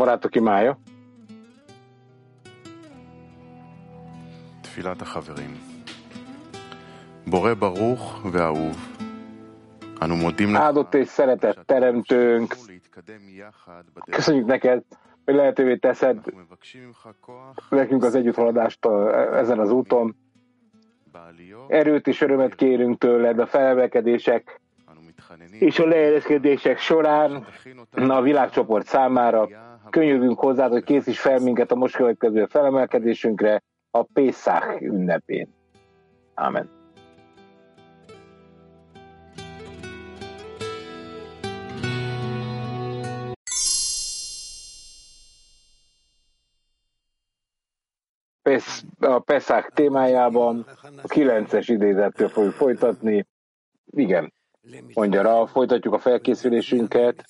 barátok imája. Tfilat a haverim. Boré baruch ve'ahuv. Áldott és szeretett teremtőnk. Köszönjük neked, hogy lehetővé teszed nekünk az együtthaladást ezen az úton. Erőt és örömet kérünk tőled a felemelkedések és a leereszkedések során a világcsoport számára. Könyörgünk hozzád, hogy készíts fel minket a most következő felemelkedésünkre a Pészák ünnepén. Ámen. A Pészák témájában a 9-es idézettől fogjuk folytatni. Igen, mondja rá, folytatjuk a felkészülésünket.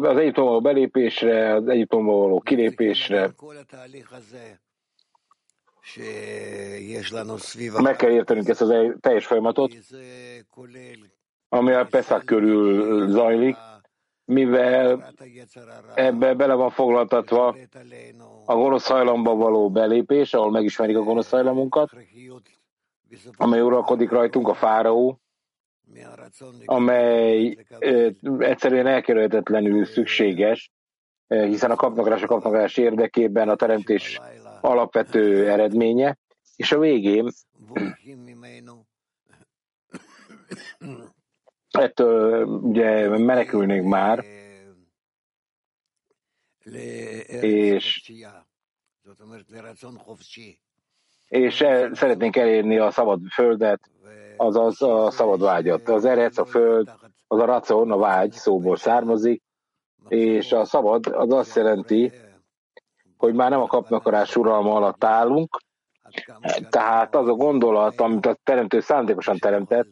Az Egyiptomba való belépésre, az Egyiptomba való kilépésre. Meg kell értenünk ezt az teljes folyamatot, ami a Pészák körül zajlik, mivel ebbe bele van foglaltatva a gonosz hajlamba való belépés, ahol megismerik a gonosz hajlamunkat, amely uralkodik rajtunk, a fáraó, amely egyszerűen elkerülhetetlenül szükséges, hiszen a kapnagrás érdekében a teremtés alapvető eredménye, és a végén ettől ugye menekülnénk már, és szeretnénk elérni a szabad földet, azaz a szabad vágyat. Az erec, a föld, az a racon, a vágy szóból származik, és a szabad az azt jelenti, hogy már nem a kapnakarás uralma alatt állunk, tehát az a gondolat, amit a teremtő szándékosan teremtett,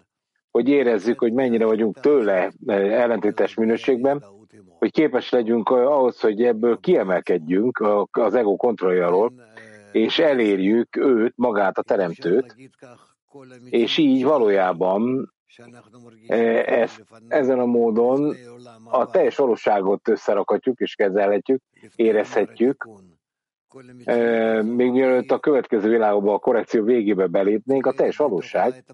hogy érezzük, hogy mennyire vagyunk tőle ellentétes minőségben, hogy képes legyünk ahhoz, hogy ebből kiemelkedjünk az ego kontrolljáról, és elérjük őt, magát, a teremtőt, és így valójában ezen a módon a teljes valóságot összerakhatjuk és kezelhetjük, érezhetjük, még mielőtt a következő világban a korrekció végébe belépnénk, a teljes valóság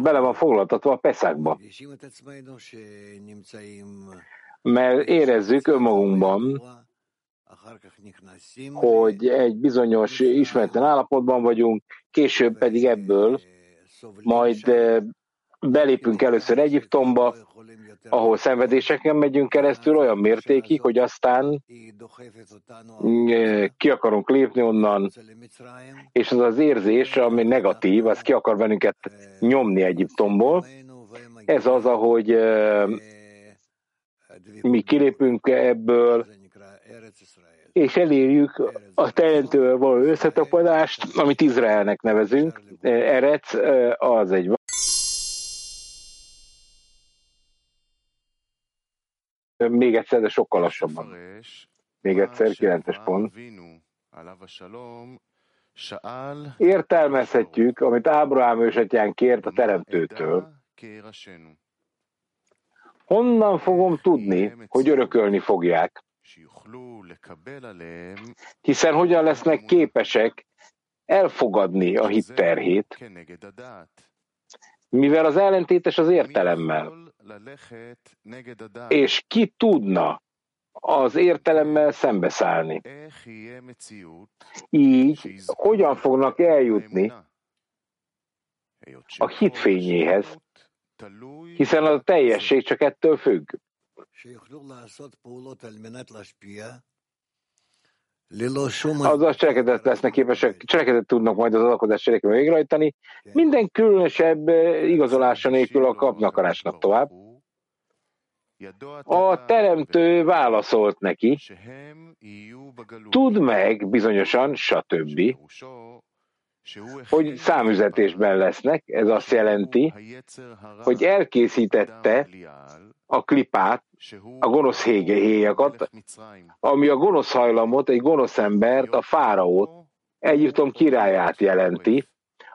bele van foglaltatva a Pészákba. Mert érezzük önmagunkban, hogy egy bizonyos ismeretlen állapotban vagyunk, később pedig ebből majd belépünk először Egyiptomba, ahol szenvedéseken megyünk keresztül olyan mértékig, hogy aztán ki akarunk lépni onnan, és az az érzés, ami negatív, az ki akar bennünket nyomni Egyiptomból. Ez az, ahogy mi kilépünk ebből, és elérjük a teremtővel való összetapadást, amit Izraelnek nevezünk. Erec az egy még egyszer, de sokkal lassabban. Még egyszer, 9-es pont. Értelmezhetjük, amit Ábrahám ősatyánk kért a teremtőtől. Honnan fogom tudni, hogy örökölni fogják? Hiszen hogyan lesznek képesek elfogadni a hit terhét, mivel az ellentétes az értelemmel. És ki tudna az értelemmel szembeszállni? Így hogyan fognak eljutni a hit fényéhez, hiszen a teljesség csak ettől függ. Azzal cselekedet lesznek képesek, cselekedet tudnak majd az alkotást cselekben végrehajtani, minden különösebb igazolása nélkül a kapnakarásnak tovább. A teremtő válaszolt neki, tudd meg bizonyosan, stb., hogy számüzetésben lesznek, ez azt jelenti, hogy elkészítette a klipát, a gonosz héjakat, ami a gonosz hajlamot, egy gonosz embert, a fáraót, Egyiptom királyát jelenti.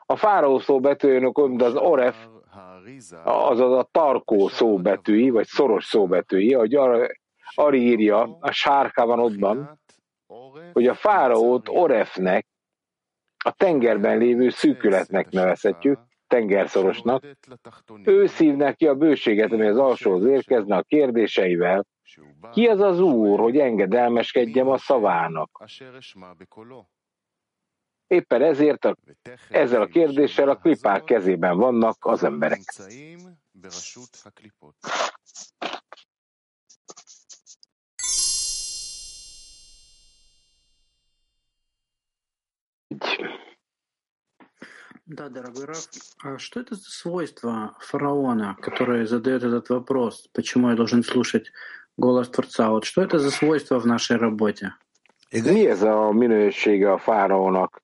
A fáraó szó betűjönök, mint az oref, azaz a tarkó szóbetűi, vagy szoros szóbetűi, ahogy arra írja a sárkában ottban, hogy a fáraót Orefnek, a tengerben lévő szűkületnek nevezhetjük, tengerszorosnak. Ő szívnek ki a bőséget, ami az alsóhoz érkezne a kérdéseivel. Ki az az Úr, hogy engedelmeskedjem a szavának? Éppen ezért ezzel a kérdéssel a klipák kezében vannak az emberek. Да, дорогой Раф, а что это за свойство фараона, которое задает этот вопрос, почему я должен слушать голос Творца? Вот что это за свойство в нашей работе? Mi ez a minősége a fáraónak?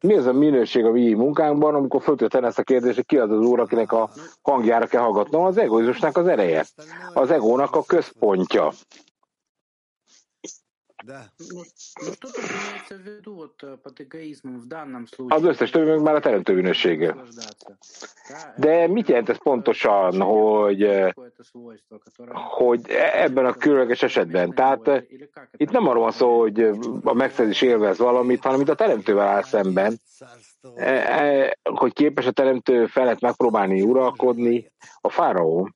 Mi ez a minőség a mi munkánkban, amikor föltöltem ezt a kérdést, hogy ki az az Úr, akinek a hangjára kell hallgatnom? Az egoizmusnak az ereje, az egónak a központja. Az összes többi meg már a teremtő bűnössége. De mit jelent ez pontosan, hogy ebben a különleges esetben? Tehát itt nem arról van szó, hogy a megszerzés élvez valamit, hanem itt a teremtővel áll szemben, hogy képes a teremtő felett megpróbálni uralkodni. A fáraó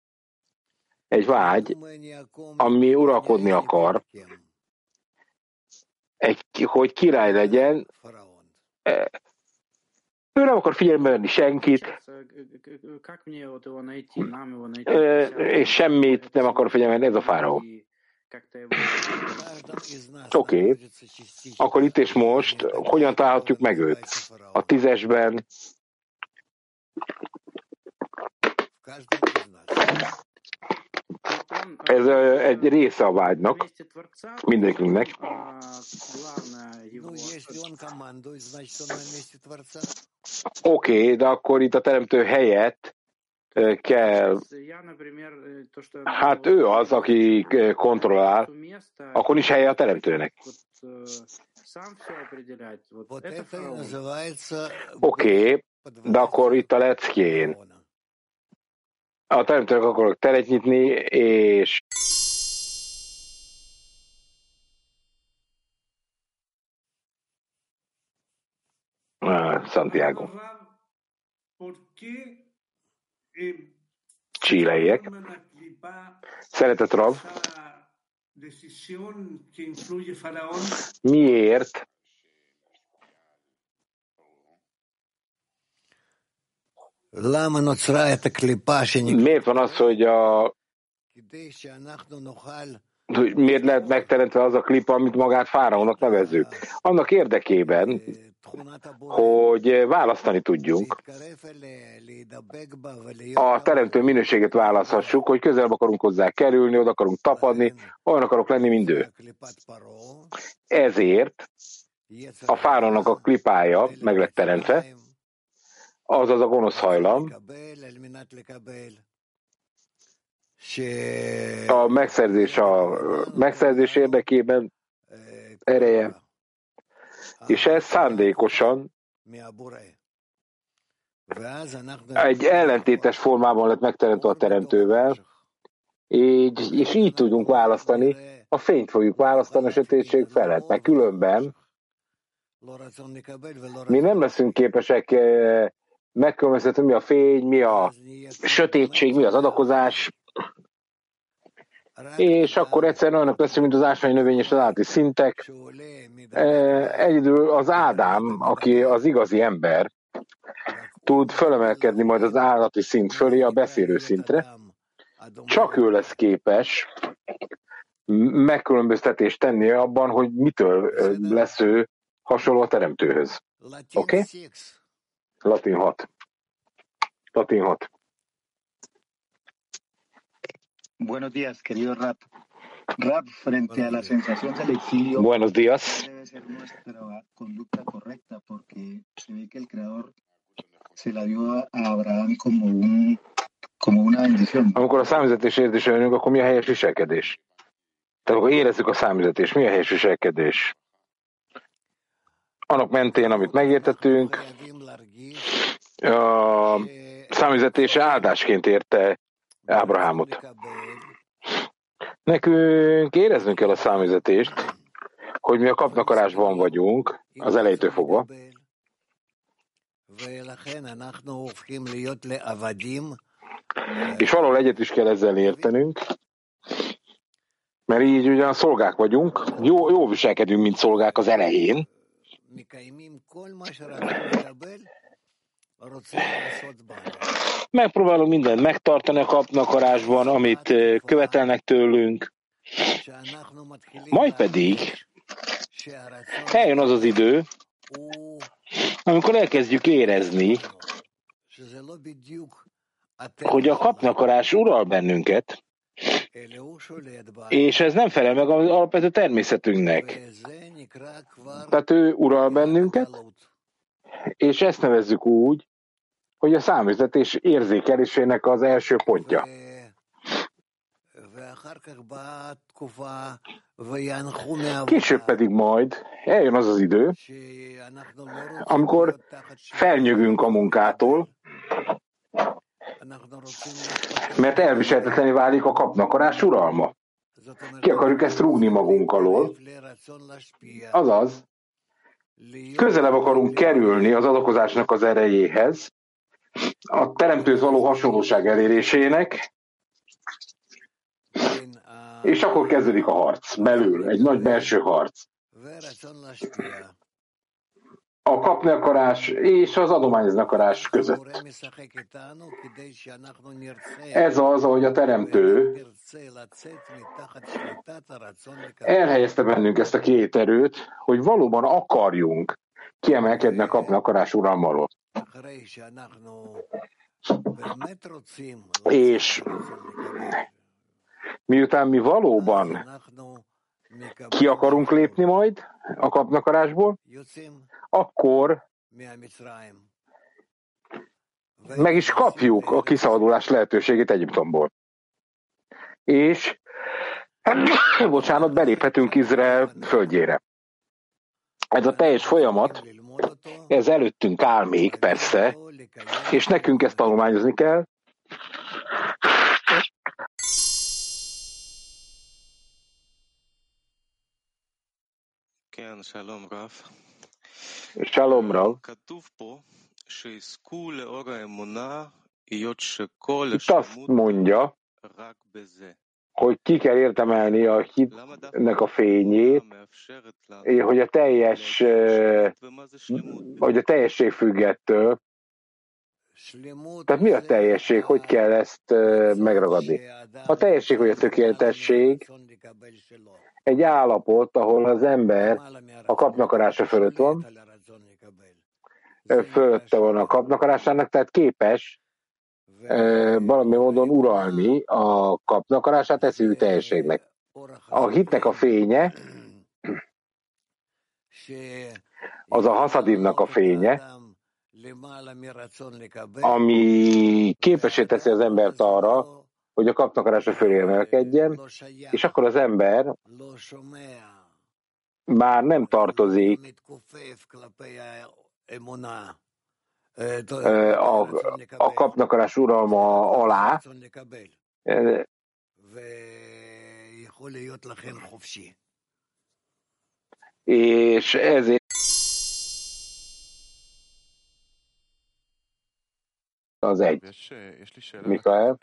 egy vágy, ami uralkodni akar, hogy király legyen, ő nem akar figyelme venni senkit, és semmit nem akar figyelme venni, ez a fáraó. Oké. Akkor itt és most hogyan találhatjuk meg őt? A 10-esben ez egy része a vágynak, mindenkinek. Oké, de akkor itt a teremtő helyett kell, hát ő az, aki kontrollál, akkor is helye a teremtőnek. Oké, de akkor itt a leckén. A teremtőnek akarok teret nyitni, és Santiago. Csileiek. Szeretett Rav. Miért? Miért van az, hogy miért lehet megteremtve az a klipa, amit magát fáraónak nevezzük? Annak érdekében, hogy választani tudjunk, a teremtő minőséget választhassuk, hogy közelebb akarunk hozzá kerülni, oda akarunk tapadni, olyan akarok lenni, mint ő. Ezért a fáraónak a klipája meg lett teremtve, azaz a gonosz hajlam, a megszerzés érdekében ereje, és ez szándékosan egy ellentétes formában lett megteremtve a teremtővel, és így tudunk választani, a fényt fogjuk választani a sötétség felett, mert különben mi nem leszünk képesek megkülönböztetni, mi a fény, mi a sötétség, mi az adakozás, és akkor egyszerűen olyanok leszünk, mint az ásványi növény és az állati szintek. Egyedül az Ádám, aki az igazi ember, tud fölemelkedni majd az állati szint fölé, a beszélő szintre. Csak ő lesz képes megkülönböztetést tenni abban, hogy mitől lesz ő hasonló a teremtőhöz. Oké? Latin 6. Latin 6. Buenos días, querido Rap. Rap, frente a la sensación del exilio. Buenos días. Debe ser nuestra conducta correcta porque se ve que el creador se la dio a Abraham como una bendición. Amikor a számüzetés érzésre jönünk, akkor mi a helyes viselkedés? Tehát akkor érezzük a számüzetést, mi a helyes viselkedés? Annak mentén, amit megértettünk, a számüzetése áldásként érte Ábrahámot. Nekünk éreznünk kell a számüzetést, hogy mi a kapnakarásban vagyunk, az elejétől fogva. És valahol egyet is kell ezzel értenünk, mert így ugyan szolgák vagyunk, jó viselkedünk, mint szolgák az elején, megpróbálunk mindent megtartani a kapnakarásban, amit követelnek tőlünk, majd pedig eljön az az idő, amikor elkezdjük érezni, hogy a kapnakarás ural bennünket, és ez nem felel meg az alapvető természetünknek. Tehát ő ural bennünket, és ezt nevezzük úgy, hogy a számüzetés érzékelésének az első pontja. Később pedig majd eljön az az idő, amikor felnyögünk a munkától, mert elviselhetetlené válik a kapnakarás uralma. Ki akarjuk ezt rúgni magunk alól, azaz közelebb akarunk kerülni az adakozásnak az erejéhez, a teremtőhöz való hasonlóság elérésének, és akkor kezdődik a harc belül, egy nagy belső harc. A kapni akarás és az adományozni akarás között. Ez az, ahogy a teremtő elhelyezte bennünk ezt a két erőt, hogy valóban akarjunk kiemelkedni a kapni akarás uralmáról. És miután mi valóban ki akarunk lépni majd a kapnakarásból, akkor meg is kapjuk a kiszabadulás lehetőségét Egyiptomból. És beléphetünk Izrael földjére. Ez a teljes folyamat, ez előttünk áll még, persze, és nekünk ezt tanulmányozni kell. כן, שלום רב. שלום רב. כתוב פה שיזכו לאור האמונה היות שכל השלמות רק בזה. Hogy ki kell értemelni a hitnek a fényét, hogy a teljesség függettől. Tehát mi a teljesség? Hogy kell ezt megragadni? A teljesség vagy a tökéletesség egy állapot, ahol az ember a kapnakarása fölött van, fölötte van a kapnakarásának, tehát képes valami módon uralni a kapnakarását, ez hívjuk teljességnek. A hitnek a fénye, az a hasadimnak a fénye, ami képessé teszi az embert arra, hogy a kapnakarásra fölémelkedjen, és akkor az ember már nem tartozik a kapnakarás uralma alá, és ezért az egy. Mikael?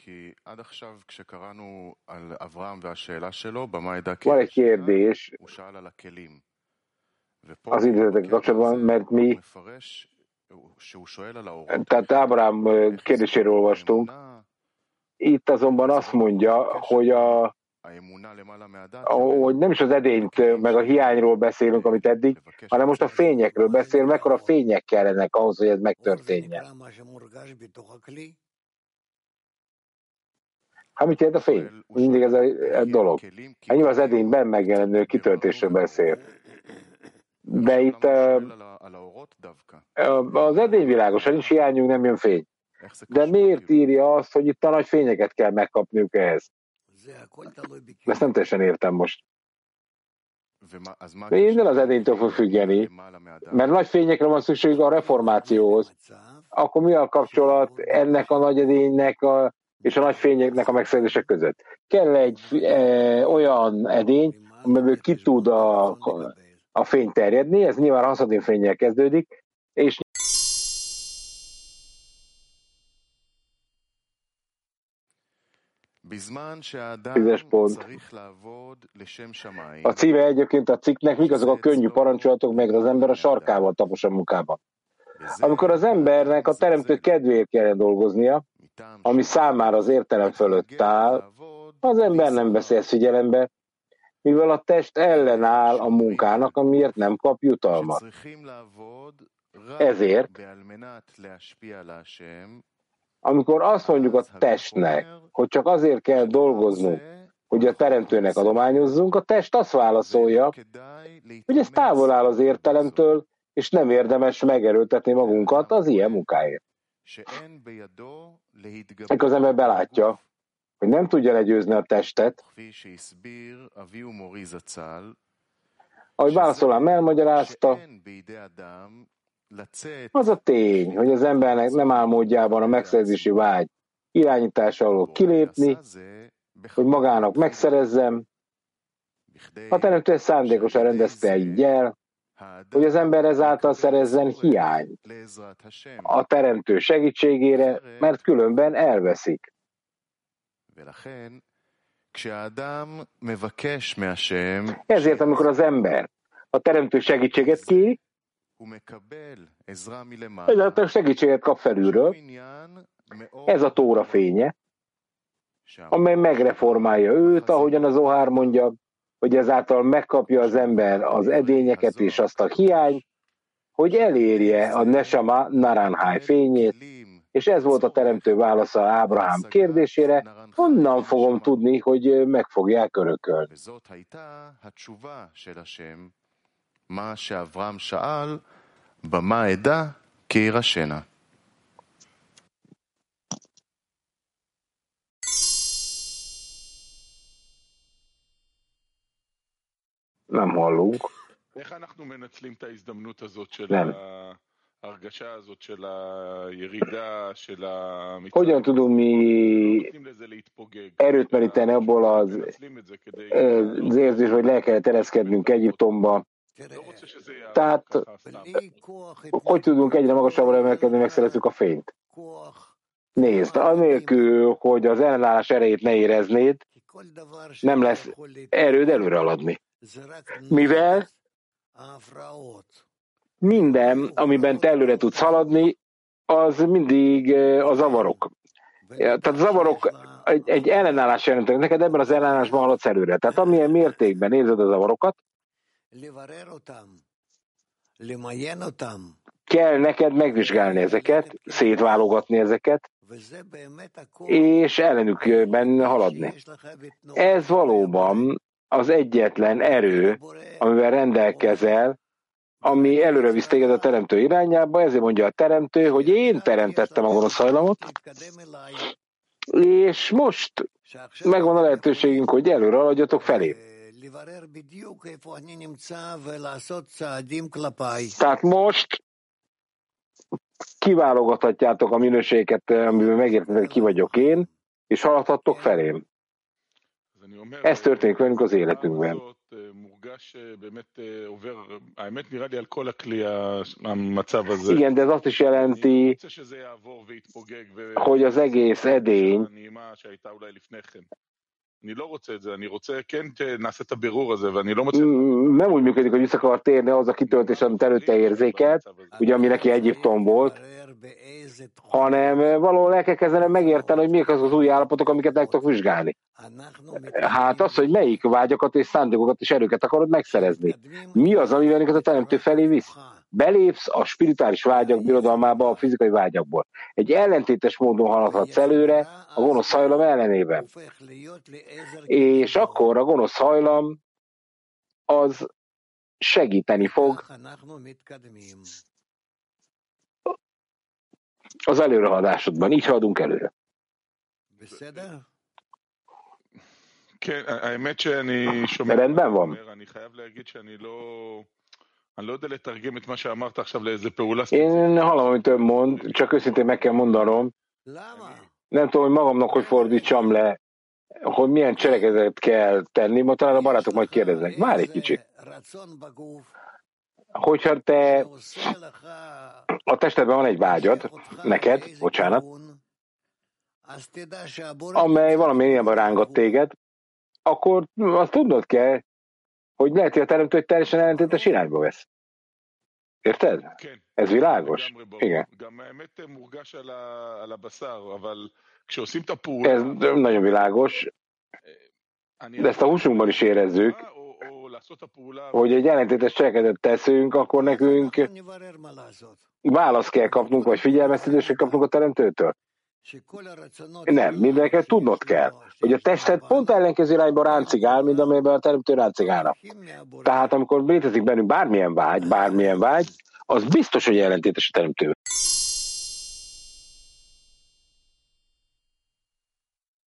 Van egy kérdés az időzetek kapcsolatban, mert mi tehát Ábrahám kérdéséről olvastunk. Itt azonban azt mondja, hogy hogy nem is az edényt, meg a hiányról beszélünk, amit eddig, hanem most a fényekről beszélünk, mekkora fények kellenek ahhoz, hogy ez megtörténjen. Hát mit jelent a fény? Mindig ez a dolog. Hát nyilván az edényben megjelenő kitöltésről beszél. De itt az edény világosan is hiányunk, nem jön fény. De miért írja azt, hogy itt a nagy fényeket kell megkapniuk ehhez? Ezt nem teljesen értem most. Minden az edénytől fog függeni, mert nagy fényekre van szükség a reformációhoz, akkor mi a kapcsolat ennek a nagy edénynek és a nagy fényeknek a megszerzése között? Kell egy olyan edény, amiből ki tud a fény terjedni, ez nyilván haszadin fényjel kezdődik, és pont. A címe egyébként a cikknek, mik azok a könnyű parancsolatok, meg az ember a sarkával tapos a munkába. Amikor az embernek a teremtő kedvéért kell dolgoznia, ami számára az értelem fölött áll, az ember nem veszi ezt figyelembe, mivel a test ellenáll a munkának, amiért nem kap jutalmat. Ezért, amikor azt mondjuk a testnek, hogy csak azért kell dolgoznunk, hogy a teremtőnek adományozzunk, a test azt válaszolja, hogy ez távol áll az értelemtől, és nem érdemes megerőltetni magunkat az ilyen munkáért. Ekkor az ember belátja, hogy nem tudja legyőzni a testet, ahogy válaszolám elmagyarázta, az a tény, hogy az embernek nem áll módjában a megszerzési vágy irányítása alól kilépni, hogy magának megszerezzem. A teremtő szándékosan rendezte így el, hogy az ember ezáltal szerezzen hiány a teremtő segítségére, mert különben elveszik. Ezért, amikor az ember a teremtő segítséget kéri, ezáltal segítséget kap felülről, ez a tóra fénye, amely megreformálja őt, ahogyan a Zohar mondja, hogy ezáltal megkapja az ember az edényeket és azt a hiány, hogy elérje a Nesama Naranháj fényét, és ez volt a teremtő válasza Ábrahám kérdésére, honnan fogom tudni, hogy meg fogják örökölni. Nem hallunk. Nem. Hogyan tudunk mi erőt meríteni abból az érzés, hogy le kell tereszkednünk Egyiptomba? Tehát, hogy tudunk egyre magasabbra emelkedni, megszerezzük a fényt? Nézd, anélkül, hogy az ellenállás erejét ne éreznéd, nem lesz erőd előre haladni. Mivel minden, amiben te előre tudsz haladni, az mindig a zavarok. Tehát a zavarok egy ellenállás jelentenek neked, ebben az ellenállásban haladsz előre. Tehát amilyen mértékben érzed a zavarokat, kell neked megvizsgálni ezeket, szétválogatni ezeket, és ellenükben haladni. Ez valóban az egyetlen erő, amivel rendelkezel, ami előre visz téged a teremtő irányába, ezért mondja a teremtő, hogy én teremtettem a gonosz hajlamot, és most megvan a lehetőségünk, hogy előre haladjatok felé. Tehát most kiválogathatjátok a minőséget, amiben megértetek, ki vagyok én, és haladhattok felém. Ez történik velünk az életünkben. Igen, de ez azt is jelenti, hogy az egész edény nem úgy működik, hogy vissza akar térni ahhoz a kitöltés, amit előtte érzékelt, ugye ami neki Egyiptom volt, hanem valahol el kell kezdenem megérteni, hogy mik azok az új állapotok, amiket meg tudok vizsgálni. Hát az, hogy melyik vágyakat és szándékokat és erőket akarod megszerezni. Mi az, amivel minket a teremtő felé visz? Belépsz a spirituális vágyak birodalmába a fizikai vágyakból. Egy ellentétes módon haladhatsz előre a gonosz hajlam ellenében. És akkor a gonosz hajlam az segíteni fog az előrehaladásodban. Így haladunk előre. Rendben van. Én hallom, amit ön mond, csak őszintén meg kell mondanom. Nem tudom, hogy magamnak hogy fordítsam le, hogy milyen cselekedet kell tenni, mert talán a barátok majd kérdeznek. Már egy kicsit. Hogyha te a testedben van egy vágyad, neked, bocsánat, amely valamilyen ilyenben rángat téged, akkor azt tudnod kell, hogy lehet, hogy a Teremtő egy teljesen ellentétes irányba vesz. Érted? Ez világos? Igen. Ez nagyon világos, de ezt a húsunkban is érezzük, hogy egy ellentétes cselekedet teszünk, akkor nekünk választ kell kapnunk, vagy figyelmeztetést kell kapnunk a Teremtőtől. Nem, mindenket tudnod kell, hogy a tested pont ellenkező irányba ráncigál, mint amelyben a Teremtő ráncigálna. Tehát amikor létezik bennünk bármilyen vágy, az biztos, hogy ellentétes a Teremtővel.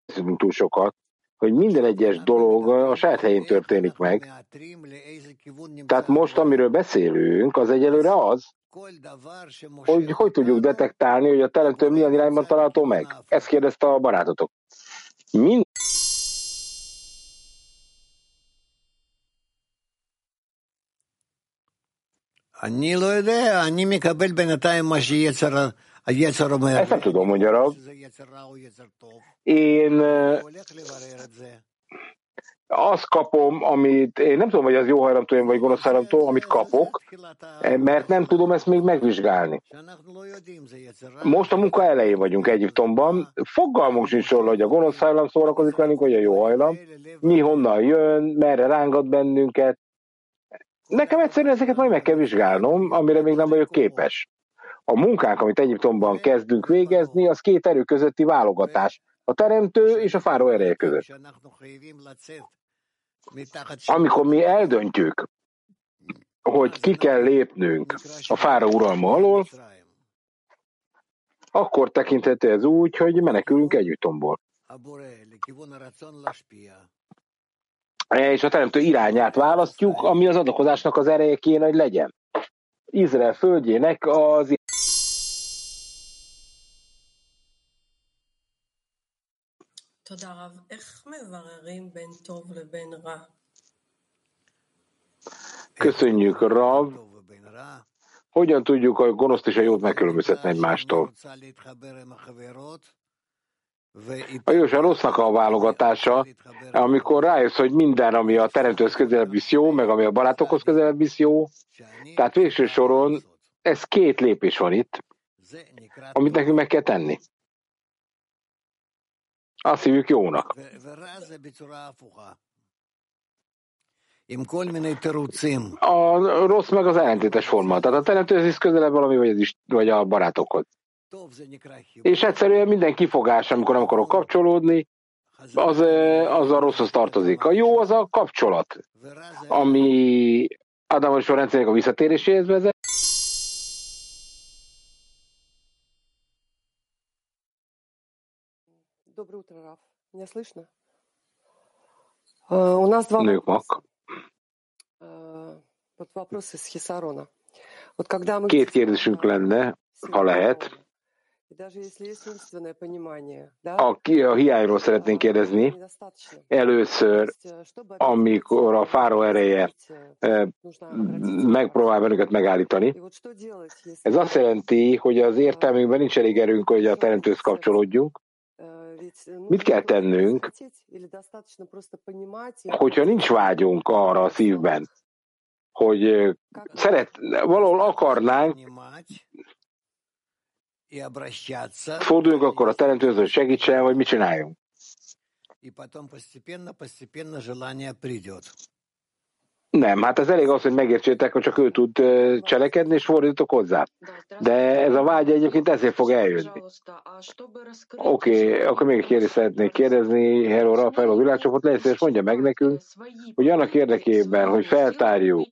Beszélünk túl sokat, hogy minden egyes dolog a saját helyén történik meg. Tehát most, amiről beszélünk, az egyelőre az, hogy tudjuk detektálni, hogy a Teremtő milyen irányban található meg? Ezt kérdezte a barátotok. Ezt nem tudom, hogy arra. Én azt kapom, amit én nem tudom, hogy az jó áramtól vagy gonosz áramtól, amit kapok, mert nem tudom ezt még megvizsgálni. Most a munka elején vagyunk Egyiptomban, fogalmunk sincs róla, hogy a gonosz áram szórakozik velünk, vagy a jó hajlam, mi honnan jön, merre rángat bennünket. Nekem egyszerűen ezeket majd meg kell vizsgálnom, amire még nem vagyok képes. A munkánk, amit Egyiptomban kezdünk végezni, az két erő közötti válogatás. A Teremtő és a fáraó ereje között. Amikor mi eldöntjük, hogy ki kell lépnünk a fáraó uralma alól, akkor tekinthető ez úgy, hogy menekülünk Egyiptomból. És a Teremtő irányát választjuk, ami az adakozásnak az ereje kéne, hogy legyen. Izrael földjének az Köszönjük, Rav! Hogyan tudjuk a gonoszt és a jót megkülönböztetni egymástól? A jó és a rossznak a válogatása, amikor rájössz, hogy minden, ami a Teremtőhöz közelebb visz jó, meg ami a barátokhoz közelebb visz jó. Tehát végső soron ez két lépés van itt, amit nekünk meg kell tenni. Azt hívjuk jónak. A rossz meg az ellentétes forma. Tehát a Teremtőhöz is közelebb valami, vagy a barátokhoz. És egyszerűen minden kifogás, amikor nem akarok kapcsolódni, az a rosszhoz tartozik. A jó az a kapcsolat, ami Adam Rishon rendszerének a visszatéréséhez vezet. Доброе утро, Раф. Меня слышно? У нас два вопроса. Вот вопрос из Хисарона. Вот когда мы... Két kérdésünk lenne, ha lehet. A hiányról szeretnénk kérdezni. Először, amikor a fáraó ereje megpróbál bennünket megállítani. Ez azt jelenti, hogy az értelmünkben nincs elég erőnk, hogy a Teremtőhöz kapcsolódjunk. Mit kell tennünk, hogyha nincs vágyunk arra a szívben, hogy valahol akarnánk, forduljunk akkor a Teremtőhöz, hogy segítsen, vagy mit csináljunk. Nem, hát ez elég az, hogy megértsétek, hogy csak ő tud cselekedni, és fordítok hozzá. De ez a vágy egyébként ezért fog eljönni. Oké, akkor még egy kérdést szeretnék kérdezni, Hello Rafa, Hello Világcsoport, lesz, és mondja meg nekünk, hogy annak érdekében, hogy feltárjuk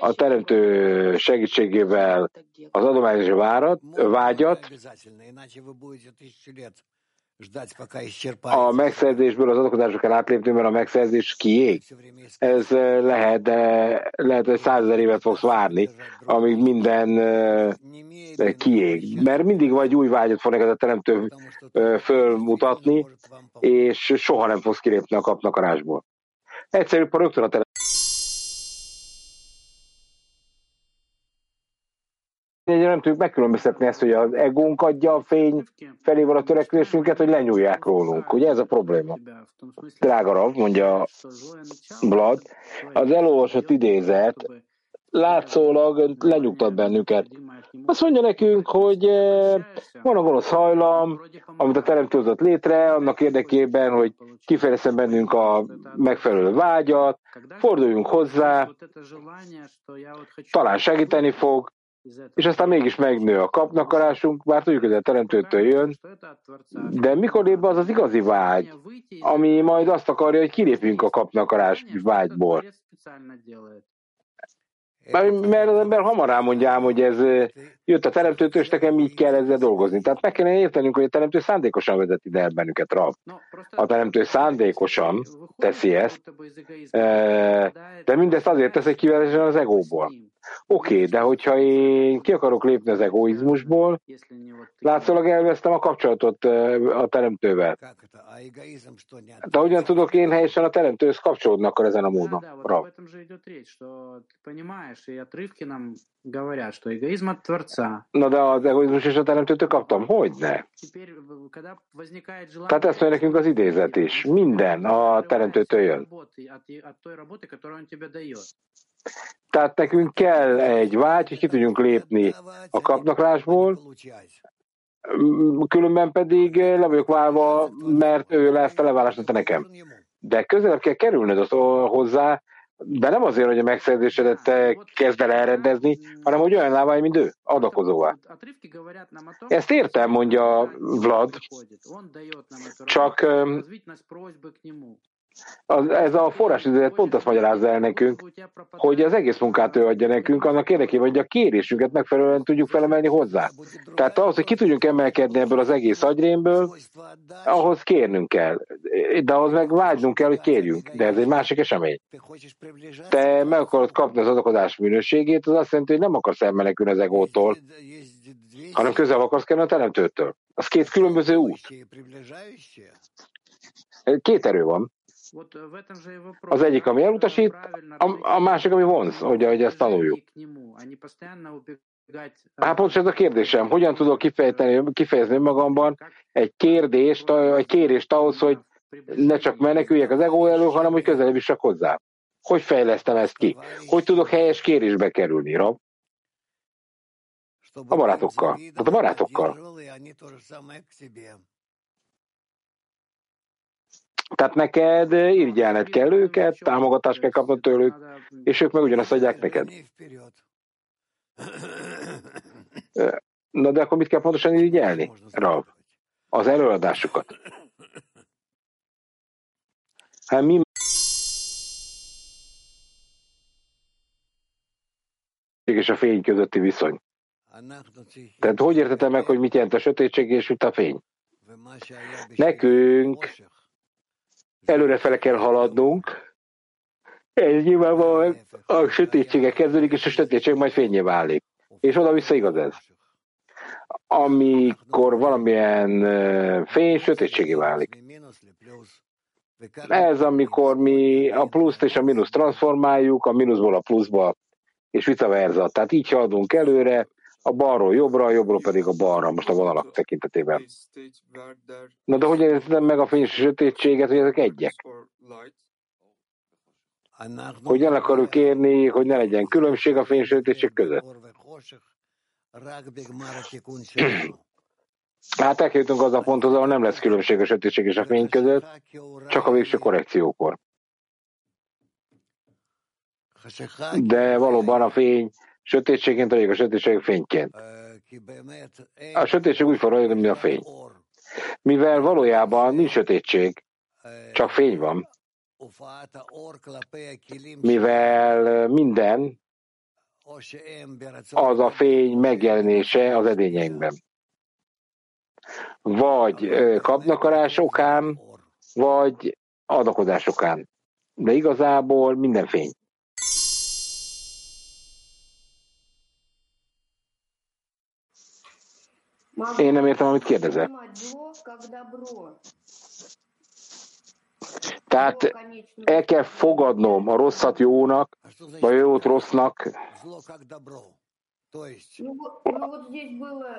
a Teremtő segítségével az adományos vágyat, A megszerzésből az adakozásra kell átlépni, mert a megszerzés kiég. Ez lehet, de lehet, hogy 100 000 évet fogsz várni, amíg minden kiég. Mert mindig vagy új vágyat fog neked a teremtő fölmutatni, és soha nem fogsz kilépni a kapnakarásból. Egyszerűbb, ha rögtön a teremtő. Nem tudjuk megkülönböztetni ezt, hogy az egónk adja a fény felé van a törekvésünket, hogy lenyúlják rólunk. Ugye ez a probléma. Drága Rav, mondja Blad, az elolvasott idézet látszólag lenyugtat bennünket. Azt mondja nekünk, hogy van a gonosz hajlam, amit a teremtő hozott létre, annak érdekében, hogy kifejezzen bennünk a megfelelő vágyat, forduljunk hozzá, talán segíteni fog, és aztán mégis megnő a kapnakarásunk, bár tudjuk, hogy a teremtőtől jön, de mikor lép be az az igazi vágy, ami majd azt akarja, hogy kilépjünk a kapnakarás vágyból. Mert az ember hamar rámondja, hogy ez jött a teremtőtől, és nekem így kell ezzel dolgozni. Tehát meg kellene értenünk, hogy a teremtő szándékosan vezet ide el bennünket, Rav. A teremtő szándékosan teszi ezt, de mindezt azért tesz, hogy kivezessen az egóból. Oké, de hogyha én ki akarok lépni az egoizmusból, látszólag elvesztem a kapcsolatot a teremtővel. De hogyan tudok én helyesen a teremtőhöz kapcsolódni akkor ezen a módon? Rav. Na de az egoizmus és a teremtőtől kaptam. Hogyne? Tehát ezt mondja nekünk az idézet is. Minden a teremtőtől jön. Tehát nekünk kell egy vágy, hogy ki tudjunk lépni a kapnaklásból, különben pedig le vagyok válva, mert ő le ezt a leválást adta nekem. De közelebb kell kerülnöd azt hozzá, de nem azért, hogy a megszerzésedet kezd el elrendezni, hanem hogy olyan válj, mint ő, adakozóvá. Ezt értem, mondja Vlad, csak ez a forrásidőzet pont azt magyarázza el nekünk, hogy az egész munkát ő adja nekünk, annak érdekében, hogy a kérésünket megfelelően tudjuk felemelni hozzá. Tehát ahhoz, hogy ki tudjunk emelkedni ebből az egész agyrémből, ahhoz kérnünk kell. De ahhoz meg vágynunk kell, hogy kérjünk. De ez egy másik esemény. Te meg akarod kapni az adakozás minőségét, az azt jelenti, hogy nem akarsz elmenekülni az egótól, hanem közel akarsz kerülni a teremtőtől. Az két különböző út. Két erő van. Az egyik, ami elutasít, a másik, ami vonz, hogy ezt tanuljuk. Hát pontosan ez a kérdésem, hogyan tudok kifejezni magamban egy kérést ahhoz, hogy ne csak meneküljek az egó elől, hanem hogy közelebb is hozzá. Hogy fejlesztem ezt ki? Hogy tudok helyes kérésbe kerülni, Rob? A barátokkal. Tehát a barátokkal. Tehát neked irigyelned kell őket, támogatást kell kapnod tőlük, és ők meg ugyanazt adják neked. Na de akkor mit kell pontosan irigyelni, Rav? Az előadásukat. Hát mi és a fény közötti viszony. Tehát hogy értetem meg, hogy mit jelent a sötétség és mit a fény? Nekünk előrefele kell haladnunk, ez nyilvánvalóan a sötétsége kezdődik, és a sötétség majd fényé válik. És oda-vissza igaz ez. Amikor valamilyen fény sötétségé válik. Ez, amikor mi a pluszt és a mínuszt transformáljuk, a mínuszból a pluszba, és vice versa. Tehát így haladunk előre, a balról jobbra, a jobbról pedig a balra, most a vonalak tekintetében. Na de hogyan értettem meg a fény és a sötétséget, hogy ezek egyek? Hogy el akarjuk érni, hogy ne legyen különbség a fény és a sötétség között. Hát elkerültünk az a ponthoz, ahol nem lesz különbség a sötétség és a fény között, csak a végső korrekciókor. De valóban a fény sötétségként vagyok, a sötétség fényként. A sötétség úgy fog rajta, mint a fény. Mivel valójában nincs sötétség, csak fény van. Mivel minden az a fény megjelenése az edényeinkben. vagy kapnakarás okán, vagy adakozás okán. De igazából minden fény. Én nem értem, amit kérdezek. Tehát el kell fogadnom a rosszat jónak, vagy a jót rossznak.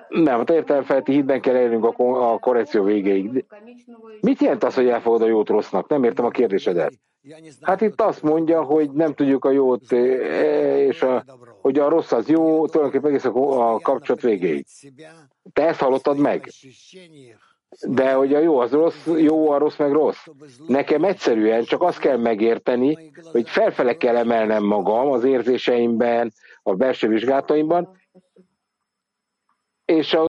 Nem, hát értelemfeletti hitben kell elérnünk a korrekció végéig. Mit jelent az, hogy elfogad a jót rossznak? Nem értem a kérdésedet. Hát itt azt mondja, hogy nem tudjuk a jót, és hogy a rossz az jó, tulajdonképpen egész a kapcsolat végéig. Te ezt hallottad meg? De hogy a jó az rossz, jó a rossz meg rossz. Nekem egyszerűen csak azt kell megérteni, hogy felfele kell emelnem magam az érzéseimben, a belső vizsgálataimban, és a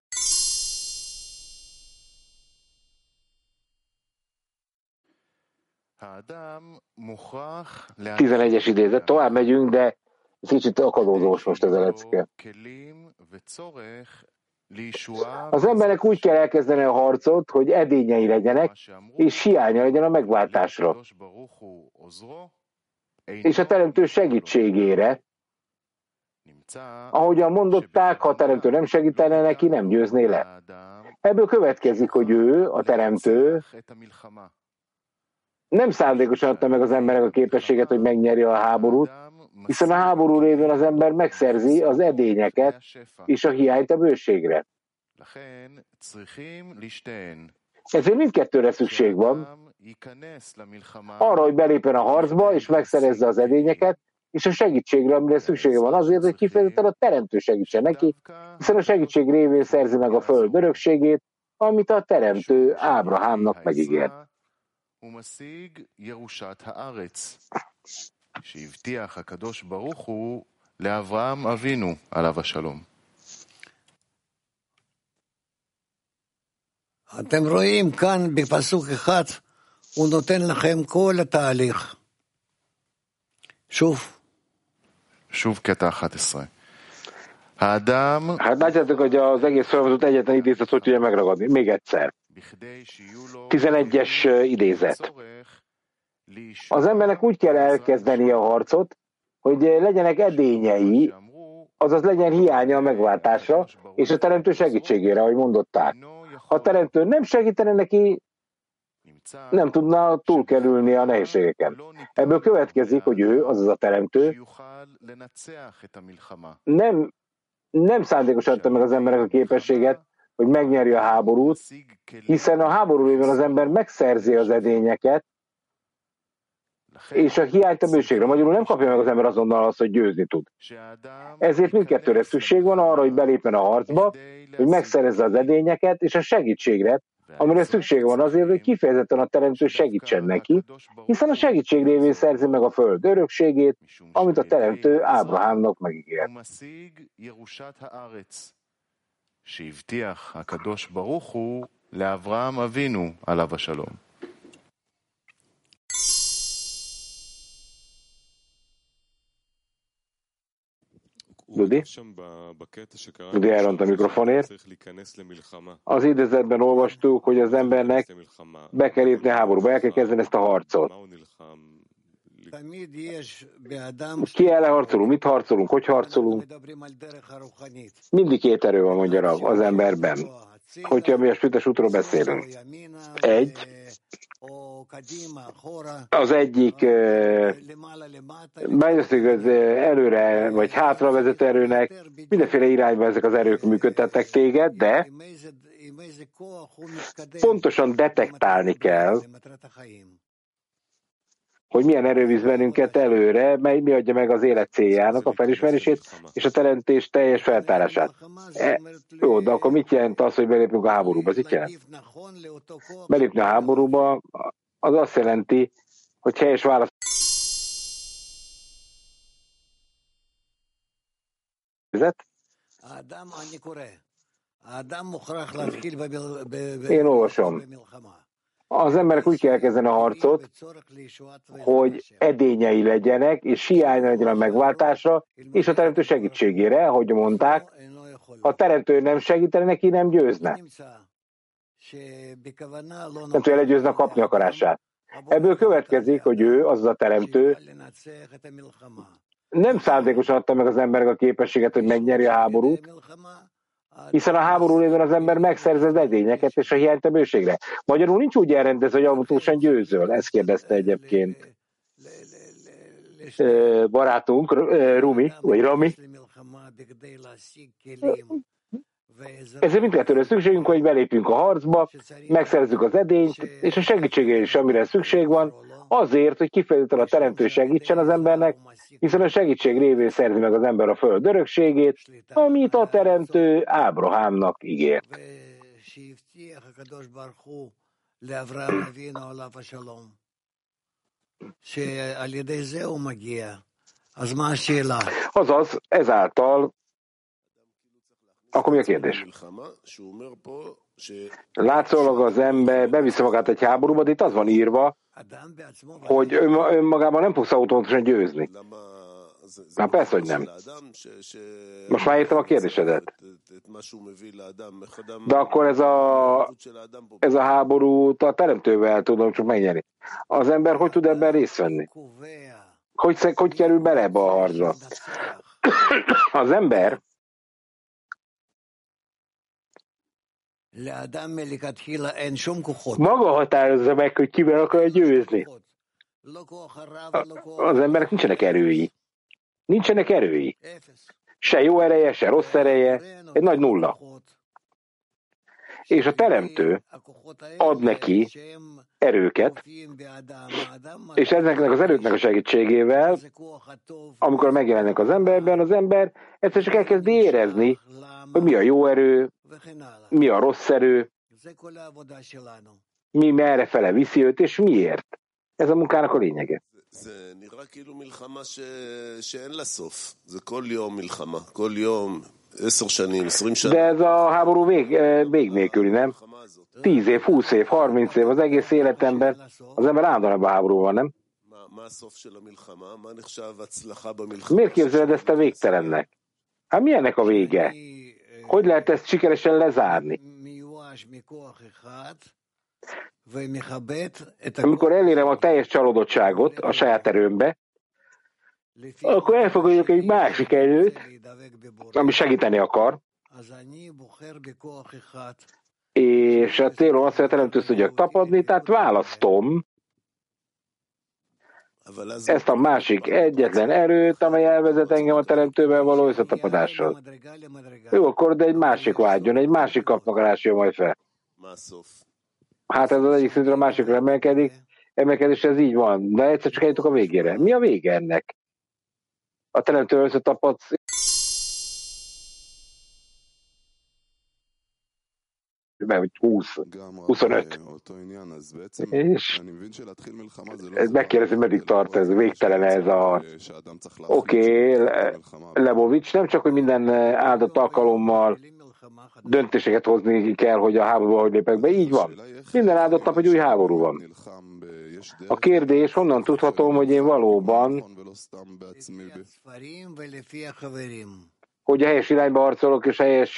11-es idézet, tovább megyünk, de ez kicsit akadózós most ez a lecke. Az emberek úgy kell elkezdeni a harcot, hogy edényei legyenek, és hiánya legyen a megváltásra. És a teremtő segítségére, ahogyan mondották, ha a teremtő nem segítene neki, nem győzné le. Ebből következik, hogy ő, a teremtő, nem szándékosan adta meg az emberek a képességet, hogy megnyerje a háborút, hiszen a háború révén az ember megszerzi az edényeket és a hiányt a bőségre. Ezért mindkettőre szükség van. Arra, hogy belépjen a harcba és megszerezze az edényeket, és a segítségre, amire szüksége van azért, hogy kifejezetten a teremtő segítsen neki, hiszen a segítség révén szerzi meg a föld örökségét, amit a teremtő Ábrahámnak megígért. שהבטיח הקדוש ברוך הוא לאברהם אבינו עליו השלום. אתם רואים כאן בפסוק אחד הוא נותן לכם כל התהליך. שוב קטע 11. האדם látjátok, hogy az egész folyamatot egyetlen idézet hogy tudja megragadni. Még egyszer. 11-es idézet. Az embernek úgy kell elkezdeni a harcot, hogy legyenek edényei, azaz legyen hiánya a megváltásra, és a teremtő segítségére, ahogy mondották. Ha a teremtő nem segítene neki, nem tudna túlkerülni a nehézségeken. Ebből következik, hogy ő, azaz a teremtő, nem szándékosan adta meg az emberek a képességet, hogy megnyerje a háborút, hiszen a háború révén az ember megszerzi az edényeket, és a hiányt a bőségre. Magyarul nem kapja meg az ember azonnal azt, hogy győzni tud. Ezért mindkettőre szükség van arra, hogy belépjen a harcba, hogy megszerezze az edényeket, és a segítségre, amire szükség van azért, hogy kifejezetten a teremtő segítsen neki, hiszen a segítség révén szerzi meg a föld örökségét, amit a teremtő Ábrahámnak megígért. Dudi elront a mikrofonért. Az idézetben olvastuk, hogy az embernek be kell lépni a háborúba, el kell kezdeni ezt a harcot. Ki ellen harcolunk, mit harcolunk, hogy harcolunk? Mindig két erő van, mondja az emberben, hogyha mi a spirites útról beszélünk. Az egyik megosztik az előre vagy hátra vezető erőnek, mindenféle irányba ezek az erők működtetnek téged, de pontosan detektálni kell, hogy milyen erő visz bennünket előre, mely mi adja meg az élet céljának a felismerését és a teremtés teljes feltárását. Jó, de akkor mit jelent az, hogy belépünk a háborúba? Ez itt jelent? Belépni a háborúba, az azt jelenti, hogy helyes választ én olvasom. Az emberek úgy kell kezdeni a harcot, hogy edényei legyenek, és hiánya legyen a megváltásra, és a teremtő segítségére, ahogy mondták, ha a teremtő nem segítene, neki nem győzne. Nem tudja legyőzni a kapni akarását. Ebből következik, hogy ő, az a teremtő, nem szándékosan adta meg az embernek a képességet, hogy megnyerje a háborút, hiszen a háború révén az ember megszerzi az edényeket és a hiányt a bőségre. Magyarul nincs úgy elrendezve, hogy autó sem győzöl. Ezt kérdezte egyébként barátunk, Rami. Ezért mindkettőre szükségünk, hogy belépjünk a harcba, megszerezzük az edényt, és a segítségére is, amire szükség van, azért, hogy kifejezetten a teremtő segítsen az embernek, hiszen a segítség révén szerzi meg az ember a föld örökségét, amit a teremtő Ábrahámnak ígért. Azaz, ezáltal akkor mi a kérdés? Látszólag az ember beviszi magát egy háborúba, de itt az van írva, hogy önmagában nem fogsz autómatosan győzni. Na persze, hogy nem. Most már értem a kérdésedet. De akkor ez a háborút a teremtővel tudom csak megnyerni. Az ember hogy tud ebben részt venni? Hogy kerül bele ebbe a harcba? Az ember maga határozza meg, hogy kivel akar győzni. Az emberek nincsenek erői. Nincsenek erői. Se jó ereje, se rossz ereje. Egy nagy nulla. És a teremtő ad neki erőket, és ezeknek az erőknek a segítségével, amikor megjelennek az emberben, az ember egyszer csak elkezd érezni, hogy mi a jó erő, mi a rossz erő, mi merre fele viszi őt, és miért. Ez a munkának a lényege. De ez a háború vég nélküli, nem? 10 év, 20 év, 30 év, az egész életemben az ember állandóan ebben a háborúban, nem? Miért képzeled ezt a végtelennek? Hát milyennek a vége? Hogy lehet ezt sikeresen lezárni? Amikor elérem a teljes csalódottságot a saját erőmbe, akkor elfogadjuk egy másik erőt, ami segíteni akar, és a célom az, hogy a teremtőt tudjak tapadni, tehát választom ezt a másik egyetlen erőt, amely elvezet engem a teremtővel való összetapadáshoz. Jó, akkor de egy másik vágyon, egy másik kapnakarás jön majd fel. Hát ez az egyik szintre a másikra emelkedés, ez így van, de egyszer csak eljutok a végére. Mi a vége ennek? A teremtővel összetapadsz. Mert 20-25. És megkérdezi, meddig tart ez, végtelen ez a... Lebovics, nem csak, hogy minden áldott alkalommal döntéseket hozni kell, hogy a háborúba hogy lépek be, így van. Minden áldott nap egy új háború van. A kérdés, honnan tudhatom, hogy én valóban hogy a helyes irányba harcolok, és helyes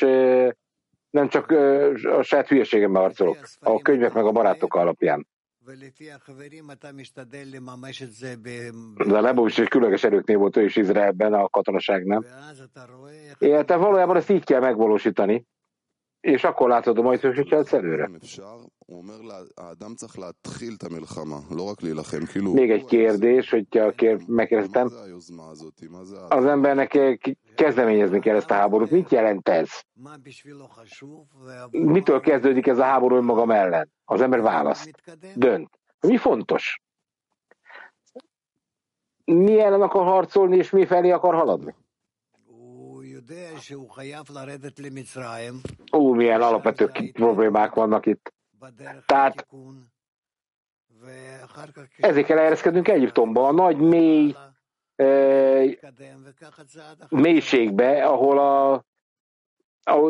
nem csak a saját hülyeségemben harcolok, a könyvek meg a barátok alapján. De a Lebovics egy különleges erőknél volt ő is Izraelben, a katonaságnál. Tehát valójában ezt így kell megvalósítani, és akkor látod a majd hősítját előre. Még egy kérdés, hogyha megkérdeztem, az embernek kezdeményezni kell ezt a háborút. Mit jelent ez? Mitől kezdődik ez a háború önmaga ellen? Az ember választ, dönt. Mi fontos? Mi ellen akar harcolni, és mi felé akar haladni? Ó, milyen alapvető problémák vannak itt. Tehát ezért kell elreszkednünk Egyiptomba, a nagy mély mélységbe, ahol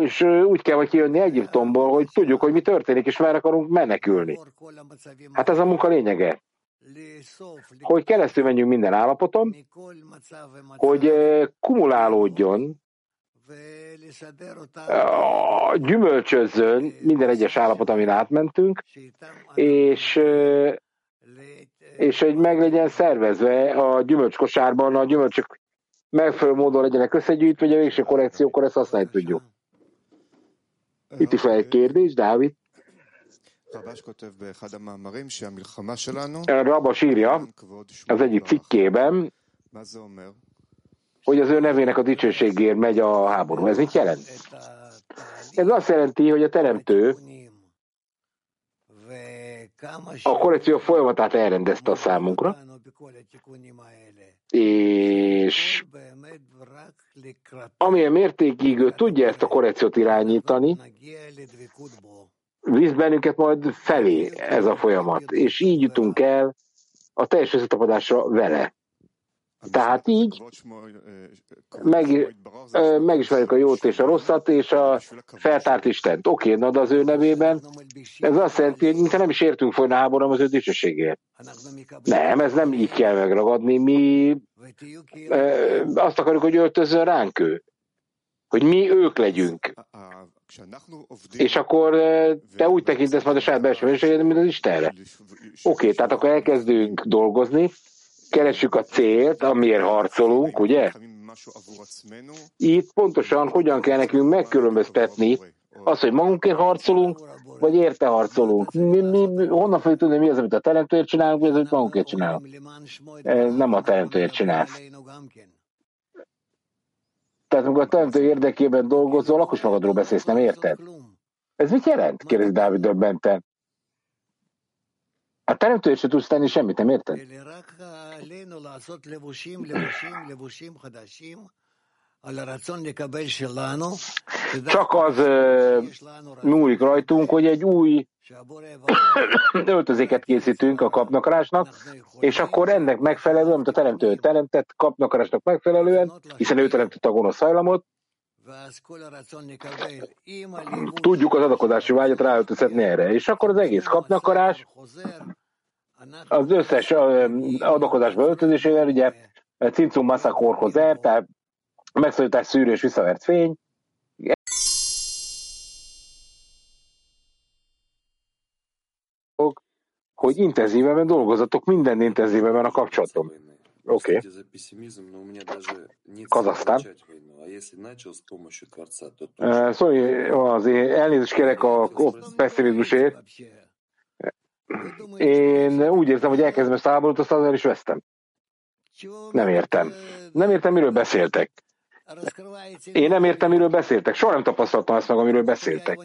és úgy kell kijönni Egyiptomból, hogy tudjuk, hogy mi történik, és merre akarunk menekülni. Hát ez a munka lényege. Hogy keresztül menjünk minden állapoton, hogy kumulálódjon gyümölcsözzön minden egyes állapot, amin átmentünk, és hogy meg legyen szervezve a gyümölcskosárban, a gyümölcsök megfelelő módon legyenek összegyűjtve, hogy a végső korrekciókor ezt használni tudjuk. Itt is van egy kérdés, Dávid. Rabas írja az egyik cikkében, hogy az ő nevének a dicsőségért megy a háború. Ez mit jelent? Ez azt jelenti, hogy a Teremtő a korrekció folyamatát elrendezte a számunkra, és amilyen mértékig ő tudja ezt a korrekciót irányítani, visz bennünket majd felé ez a folyamat, és így jutunk el a teljes összetapadásra vele. Tehát így megismerjük a jót és a rosszat, és a feltárt Istent. Oké, na de az ő nevében, ez azt jelenti, hogy mintha nem is értünk folyna háborúban az ő dicsőségért. Nem, ez nem így kell megragadni, mi azt akarjuk, hogy öltözzön ránk ő. Hogy mi ők legyünk. És akkor te úgy tekintesz majd a saját belső minőséged, mint az Istenre. Oké, tehát akkor elkezdünk dolgozni, keressük a célt, amiért harcolunk, ugye? Itt pontosan hogyan kell nekünk megkülönböztetni azt, hogy magunkért harcolunk, vagy érte harcolunk. Mi honnan fogjuk tudni, mi az, amit a Teremtőért csinálunk, mi az, amit magunkért csinálunk. Nem a Teremtőért csinálsz. Tehát amikor a Teremtő érdekében dolgozol, akkor is magadról beszélsz, nem érted? Ez mit jelent? Kérdezi Dávid döbbenten. A Teremtőért se tudsz tenni semmit, nem érted? Csak az múlik rajtunk, hogy egy új öltözéket készítünk a kapnakarásnak, és akkor ennek megfelelően, amit a Teremtő teremtett, kapnakarásnak megfelelően, hiszen ő teremtett a gonosz hajlamot, tudjuk az adakozási vágyat ráöltözhetni erre. És akkor az egész kapnakarás az összes adakozásba öltözésével, ugye cincum maszakorhoz er, tehát megszorítás, szűrő és visszavert fény. Hogy intenzíveben dolgozatok, minden intenzíveben a kapcsolatom. Oké. Kazahsztán. Szóval azért elnézést kérek a pessimizmusért. Én úgy érzem, hogy elkezdem ezt a háborút, aztán azért is vesztem. Nem értem. Nem értem, miről beszéltek. Én nem értem, miről beszéltek. Soha nem tapasztaltam ezt meg, amiről beszéltek.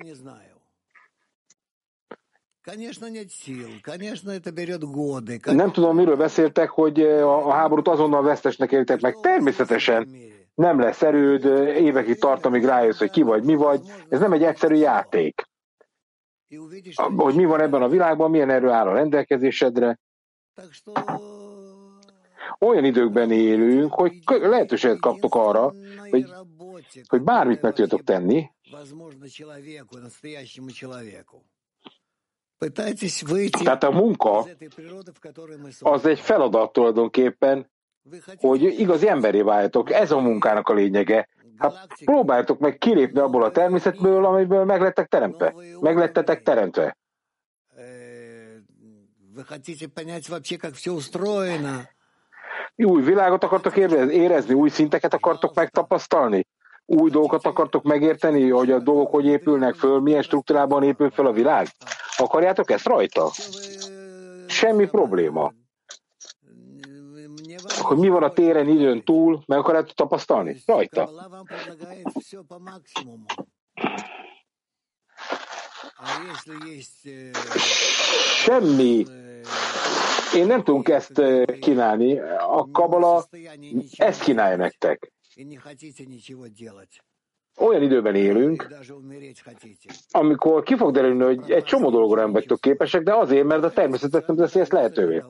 Nem tudom, miről beszéltek, hogy a háborút azonnal vesztesnek értek meg. Természetesen nem lesz erőd, évekig tart, amíg rájössz, hogy ki vagy, mi vagy. Ez nem egy egyszerű játék. Hogy mi van ebben a világban, milyen erő áll a rendelkezésedre. Olyan időkben élünk, hogy lehetőséget kaptok arra, hogy bármit meg tudjatok tenni. Tehát a munka az egy feladat tulajdonképpen, hogy igazi emberé váljatok. Ez a munkának a lényege. Hát próbáljátok meg kilépni abból a természetből, amiből meglettetek teremtve. Új világot akartok érezni, új szinteket akartok megtapasztalni, új dolgokat akartok megérteni, hogy a dolgok hogy épülnek föl, milyen struktúrában épül föl a világ. Akarjátok ezt rajta? Semmi probléma. Hogy mi van a téren időn túl, meg akarjátok tapasztalni? Rajta. Semmi. Én nem tudunk ezt kínálni. A kabala ezt kínálja nektek. Olyan időben élünk, amikor ki fog derülni, hogy egy csomó dologra nem vagytok képesek, de azért, mert a természetet nem teszi ezt lehetővé.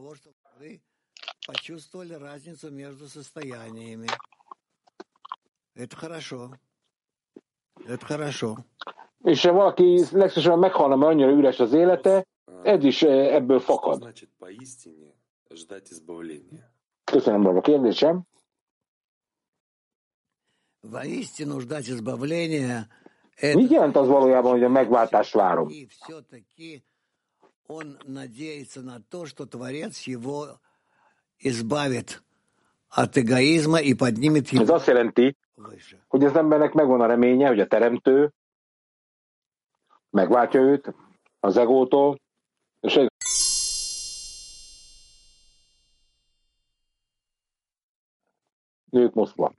És ha valaki legszívesebben meghalna, mert annyira üres az élete, ez is ebből fakad. Köszönöm a kérdésem. Mit jelent az valójában, hogy a megváltást várom? Ez azt jelenti, hogy az embernek megvan a reménye, hogy a Teremtő megváltja őt az egótól, és ők Moszkva.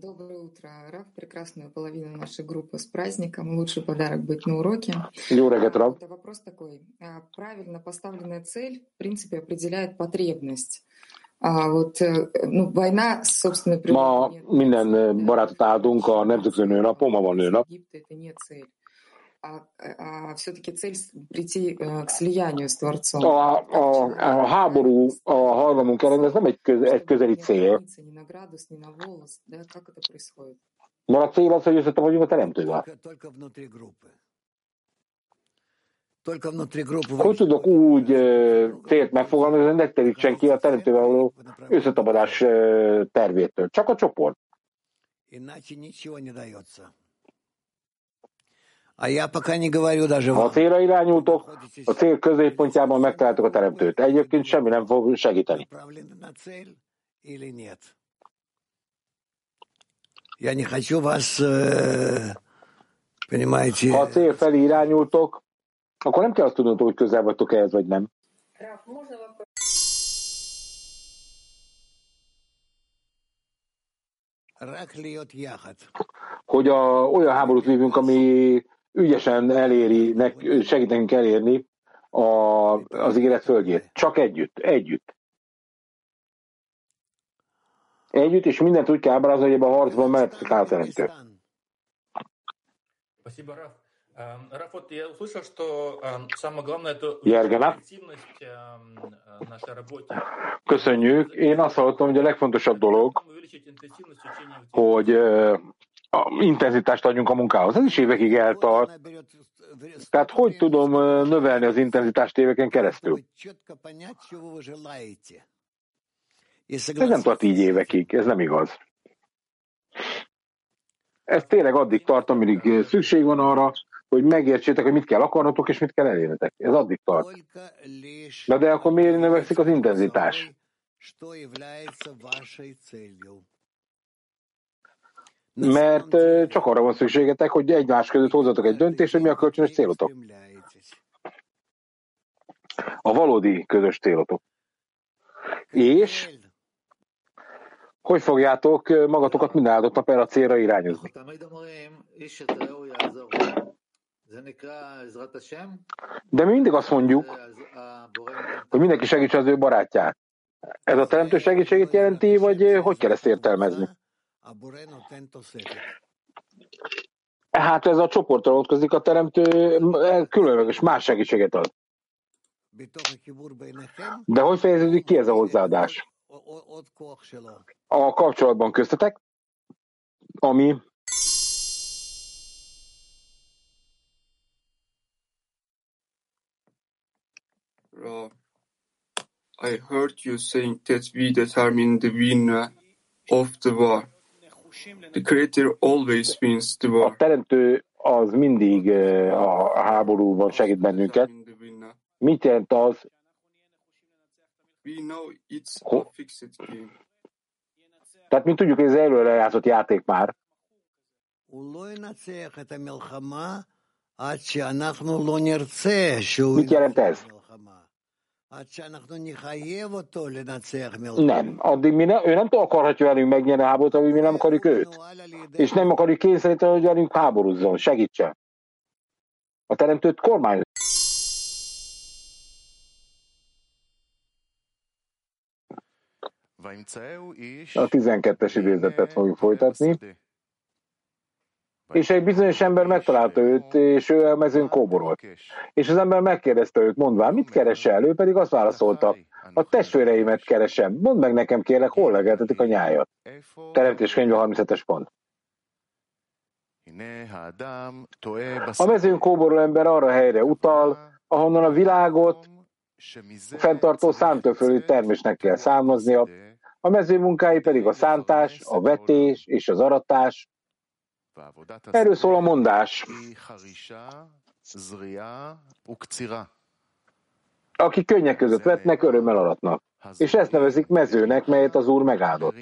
Доброе утро, Рав. Прекрасную половину нашей группы с праздником. Лучший подарок быть на уроке. Это вопрос такой. Правильно поставленная цель, в принципе, определяет потребность. Война с собственной природой. Ma minden barátot áldunk a nemzetközi nőnapon, ma van nőnap. Это не цель. А все-таки цель прийти к слиянию с Творцом. A háború, a hallamunk ellen, ez nem egy közeli cél. Mert a cél az, hogy összete vagyunk a Teremtővel. Hogy tudok úgy célt megfogalmazni, hogy ne terítsen ki a Teremtővel való összetapadás tervétől. Csak a csoport. Ha a célra irányultok, a cél középpontjában megtaláltok a Teremtőt. Egyébként semmi nem fog segíteni. Ha a cél felé irányultok, akkor nem kell azt tudnod, hogy közel vagytok ehhez, vagy nem. Hogy olyan háborút vívjunk, ami ügyesen eléri, segít nekünk elérni az ígéret földjét. Csak együtt. Együtt, és mindent úgy kell ábrázni, hogy ebben a harcban mellett kell teremtő. Jergena. Köszönjük. Én azt hallottam, hogy a legfontosabb dolog, hogy intenzitást adjunk a munkához. Ez is évekig eltart. Tehát hogy tudom növelni az intenzitást éveken keresztül? Ez nem tart így évekig. Ez nem igaz. Ez tényleg addig tart, amíg szükség van arra, hogy megértsétek, hogy mit kell akarnotok, és mit kell elérnetek. Ez addig tart. Na de akkor miért növekszik az intenzitás? Mert csak arra van szükségetek, hogy egymás között hozzatok egy döntést, hogy mi a kölcsönös célotok. A valódi közös célotok. És hogy fogjátok magatokat minden áldott nap erre a célra irányozni. De mi mindig azt mondjuk, hogy mindenki segítse az ő barátját. Ez a teremtő segítségét jelenti, vagy hogy kell ezt értelmezni? Hát ez a csoportra vonatkozik, a teremtő különleges más segítséget ad. De hogy fejeződik ki ez a hozzáadás? A kapcsolatban köztetek, ami I heard you saying that we determine the winner of the war. The creator always wins the war. A teremtő az mindig a háborúban segít bennünket. Mit jelent az? We know it's a fixed game. Tehát mi tudjuk, hogy ez előre játszott játék már. Mit jelent ez? Nem, addig ő nem akarhatja velünk megnyerni a háborút, amíg mi nem akarjuk őt. És nem akarjuk kényszeríteni, hogy velünk háborúzzon, segítsen. A teremtőt kormányozza. A 12-es idézetet fogjuk folytatni. És egy bizonyos ember megtalálta őt, és ő a mezőn kóborolt. És az ember megkérdezte őt, mondván, mit keresel? Ő pedig azt válaszolta, a testvéreimet keresem, mondd meg nekem kérlek, hol legeltetik a nyájat. Teremtéskönyv 37-es pont. A mezőn kóborló ember arra helyre utal, ahonnan a világot fenntartó számtől fölül termésnek kell számoznia, a mezőmunkái pedig a szántás, a vetés és az aratás. Erről szól a mondás. Akik könnyek között vetnek, örömmel aratnak. És ezt nevezik mezőnek, melyet az Úr megáldott.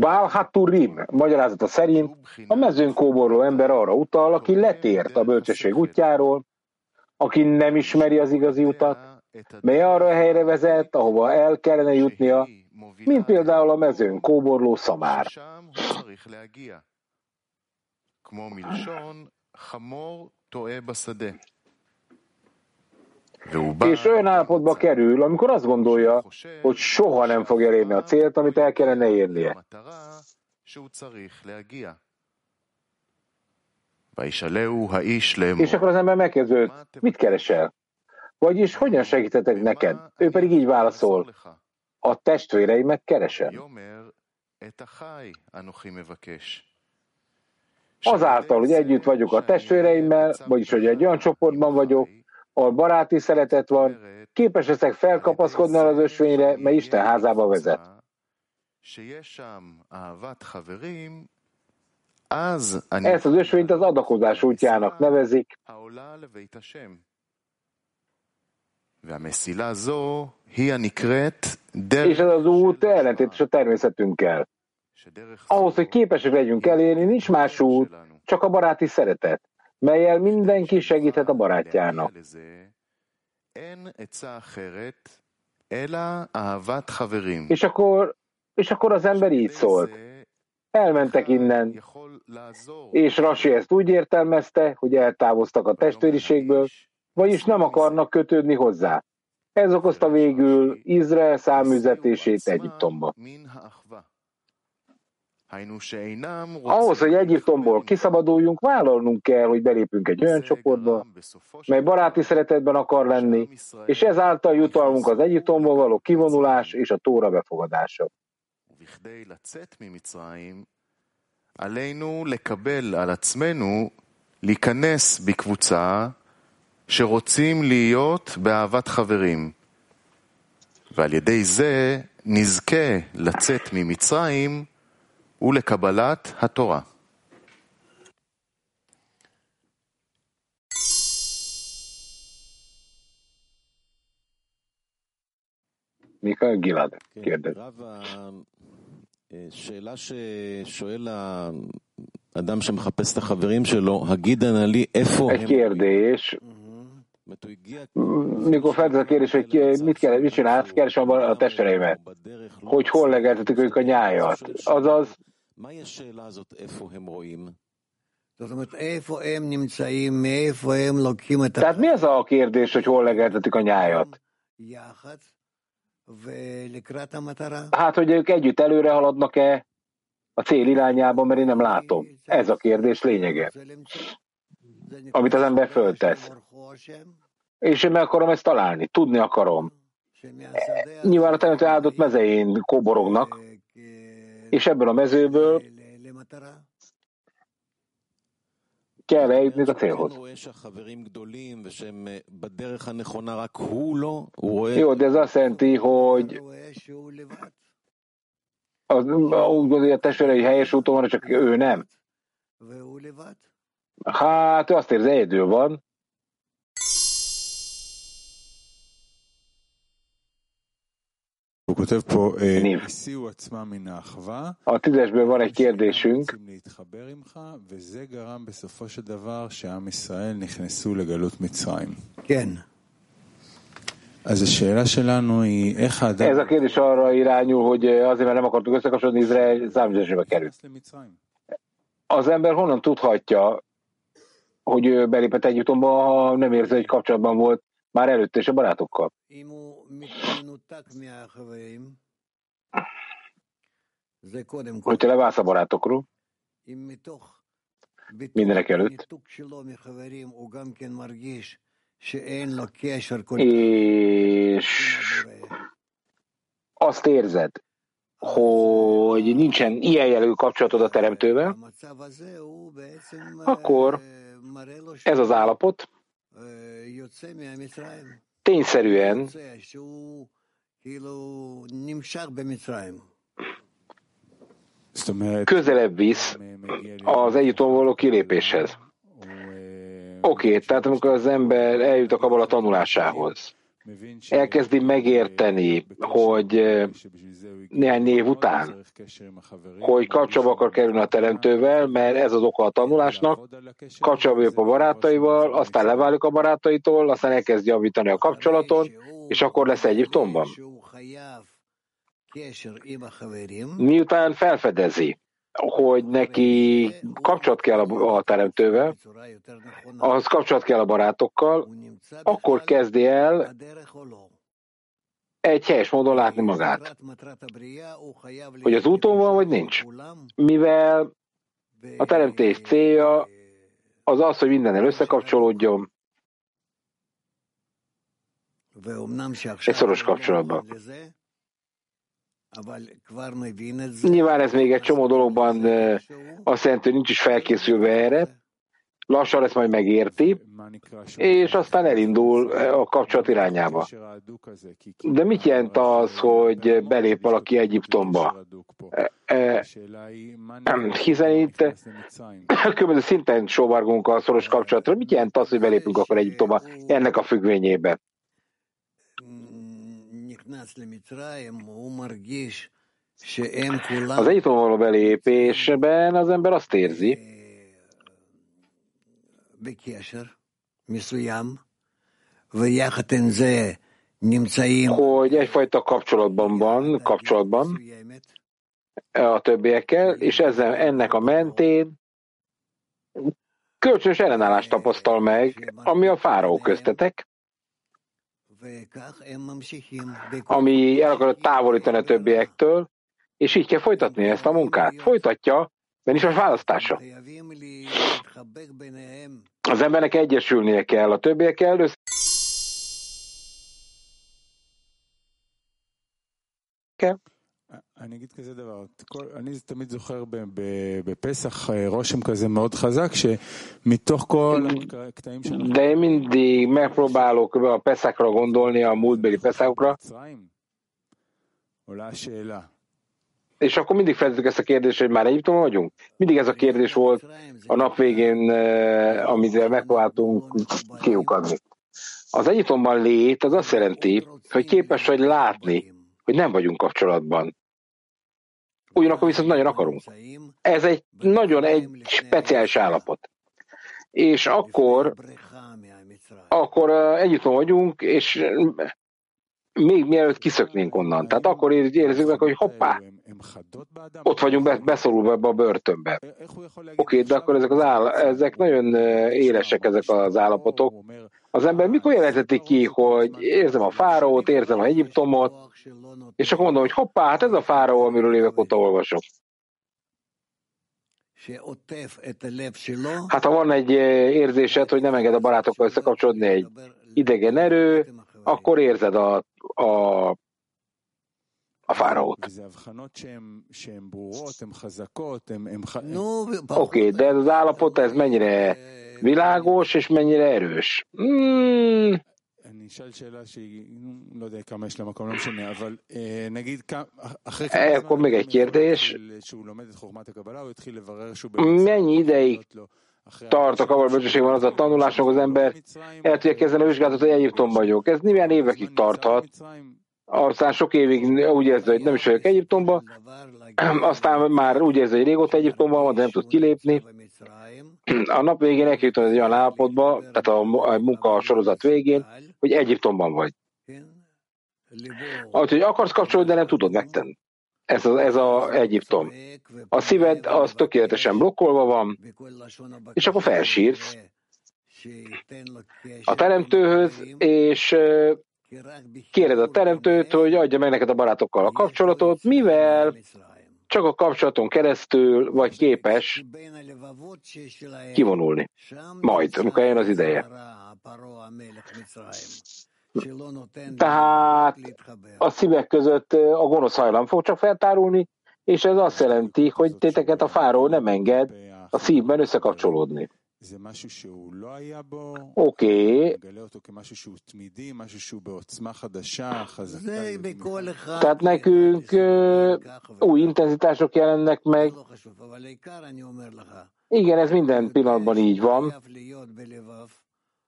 Bál Haturim magyarázata szerint a mezőn kóborló ember arra utal, aki letért a bölcsesség útjáról, aki nem ismeri az igazi utat, mely arra a helyre vezet, ahova el kellene jutnia, mint például a mezőn kóborló szamár. És olyan állapotba kerül, amikor azt gondolja, hogy soha nem fog elérni a célt, amit el kellene érnie. És akkor az ember megkérdezi, mit keresel? Vagyis hogyan segíthetek neked? Ő pedig így válaszol, a testvéreimet keresem. Azáltal, hogy együtt vagyok a testvéreimmel, vagyis hogy egy olyan csoportban vagyok, ahol baráti szeretet van, képes leszek felkapaszkodni az ösvényre, mely Isten házába vezet. Ezt az ösvényt az adakozás útjának nevezik. És ez az út ellentétes a természetünkkel. Ahhoz, hogy képesek legyünk elérni, nincs más út, csak a baráti szeretet, mellyel mindenki segíthet a barátjának. És akkor az ember így szólt. Elmentek innen, és Rashi ezt úgy értelmezte, hogy eltávoztak a testvériségből, vagyis nem akarnak kötődni hozzá. Ez okozta végül Izrael száműzetését Egyiptomba. Ahhoz, hogy Egyiptomból kiszabaduljunk, vállalnunk kell, hogy belépünk egy olyan csoportba, mely baráti szeretetben akar lenni, és ezáltal jutalmunk az Egyiptomból való kivonulás és a Tóra befogadása. שרוצים להיות באהבת חברים ועל ידי זה נזכה לצאת ממצרים ולקבלת התורה. מיכאל גלעד, שאלה ששואל האדם שמחפש את החברים שלו, הגידן עלי איפה הם? Mikor feltesz a kérdés, hogy mit csinálsz, keresem a testvéreimet, hogy hol legeltetik ők a nyájat. Azaz, tehát mi az a kérdés, hogy hol legeltetik a nyájat? Hát, hogy ők együtt előre haladnak-e a cél irányába, mert én nem látom. Ez a kérdés lényege, amit az ember föltesz. És én meg akarom ezt találni, tudni akarom. Nyilván a teremtő áldott mezején kóborognak, és ebből a mezőből kell eljutni a célhoz. Jó, de ez azt jelenti, hogy úgy gondolja, a testvérei helyes úton van, csak ő nem. Hát ő azt érzi, egyedül van. A 10-esből van egy kérdésünk. Ez a kérdés arra irányul, hogy azért, mert nem akartuk összekapcsolni, Izrael számításba került. Az ember honnan tudhatja, hogy ő belépett Egyiptomba, ha nem érzi, hogy kapcsolatban volt már előtte és a barátokkal? Hogyha leválsz a barátokról, mindenek előtt, és azt érzed, hogy hogy nincsen ilyen jellegű kapcsolatod a Teremtővel, akkor ez az állapot tényszerűen közelebb visz az Egyiptomból való kilépéshez. Oké, tehát amikor az ember eljut a kabala tanulásához, elkezdi megérteni, hogy néhány név után, hogy kapcsolatba akar kerülni a Teremtővel, mert ez az oka a tanulásnak, kapcsolatba a barátaival, aztán leválik a barátaitól, aztán elkezd javítani a kapcsolaton, és akkor lesz Egyiptomban. Miután felfedezi, hogy neki kapcsolat kell a Teremtővel, ahhoz kapcsolat kell a barátokkal, akkor kezdi el egy helyes módon látni magát. Hogy az úton van, vagy nincs. Mivel a teremtés célja az az, hogy mindennel összekapcsolódjon, egy szoros kapcsolatban. Nyilván ez még egy csomó dologban azt jelenti, hogy nincs is felkészülve erre, lassan ezt majd megérti, és aztán elindul a kapcsolat irányába. De mit jelent az, hogy belép valaki Egyiptomba? Hiszen itt különböző szinten sóvárgunk a szoros kapcsolatra. Mit jelent az, hogy belépünk akkor Egyiptomba ennek a függvényébe? Az Egyiptomba való belépésben az ember azt érzi, hogy egyfajta kapcsolatban van a többiekkel, és ennek a mentén kölcsönös ellenállást tapasztal meg, ami a fáraó köztetek, ami el akarod távolítani a többiektől, és így kell folytatni ezt a munkát. Folytatja, mert nincs más választása. Az embernek egyesülnie kell a többiekkel, kell. אני אגיד כזה דבר, אני תמיד זוכר בפסח רושם כזה מאוד חזק שמתוך כל הקטעים שאנחנו... די מינדי מפרובלו בפסחקרה גונדולני עמוד בלי פסחקרה עולה השאלה és akkor mindig feltettük ezt a kérdést, hogy már Egyiptomban vagyunk. Mindig ez a kérdés volt a nap végén, amivel megpróbáltunk kiukadni. Az Egyiptomban lét az azt jelenti, hogy képes vagy látni, hogy nem vagyunk kapcsolatban. Ugyanakkor viszont nagyon akarunk. Ez egy nagyon egy speciális állapot. És akkor Egyiptom vagyunk, és még mielőtt kiszöknénk onnan. Tehát akkor érezzük meg, hogy hoppá, ott vagyunk beszorulva ebbe a börtönbe. Oké, de akkor ezek nagyon élesek, ezek az állapotok. Az ember mikor jelenteti ki, hogy érzem a fáraót, érzem az Egyiptomot, és akkor mondom, hogy hoppá, hát ez a fáraó, amiről évek óta olvasok. Hát ha van egy érzésed, hogy nem enged a barátokkal összekapcsolódni egy idegen erő, akkor érzed a fáraót. Oké, de ez az állapot, ez mennyire világos és mennyire erős? Akkor még egy kérdés. Mennyi ideig tart a kabala bölcsességben az a tanulásnak, az ember el tudja kezdeni a vizsgálatot, hogy Egyiptomban vagyok. Ez nyilván évekig tarthat. Aztán sok évig úgy érzi, hogy nem is vagyok Egyiptomban, aztán már úgy érzi, hogy régóta Egyiptomban van, de nem tud kilépni. A nap végén elkerült egy olyan állapotba, tehát a munka sorozat végén, hogy Egyiptomban vagy. Úgyhogy akarsz kapcsolódni, de nem tudod megtenni. Ez az Egyiptom. A szíved az tökéletesen blokkolva van, és akkor felsírsz a teremtőhöz, és kéred a teremtőt, hogy adja meg neked a barátokkal a kapcsolatot, mivel csak a kapcsolaton keresztül vagy képes kivonulni. Majd, amikor eljön az ideje. Tehát a szívek között a gonosz hajlam fog csak feltárulni, és ez azt jelenti, hogy téteket a fáraó nem enged a szívben összekapcsolódni. Oké. Tehát nekünk új intenzitások jelennek meg. Igen, ez minden pillanatban így van.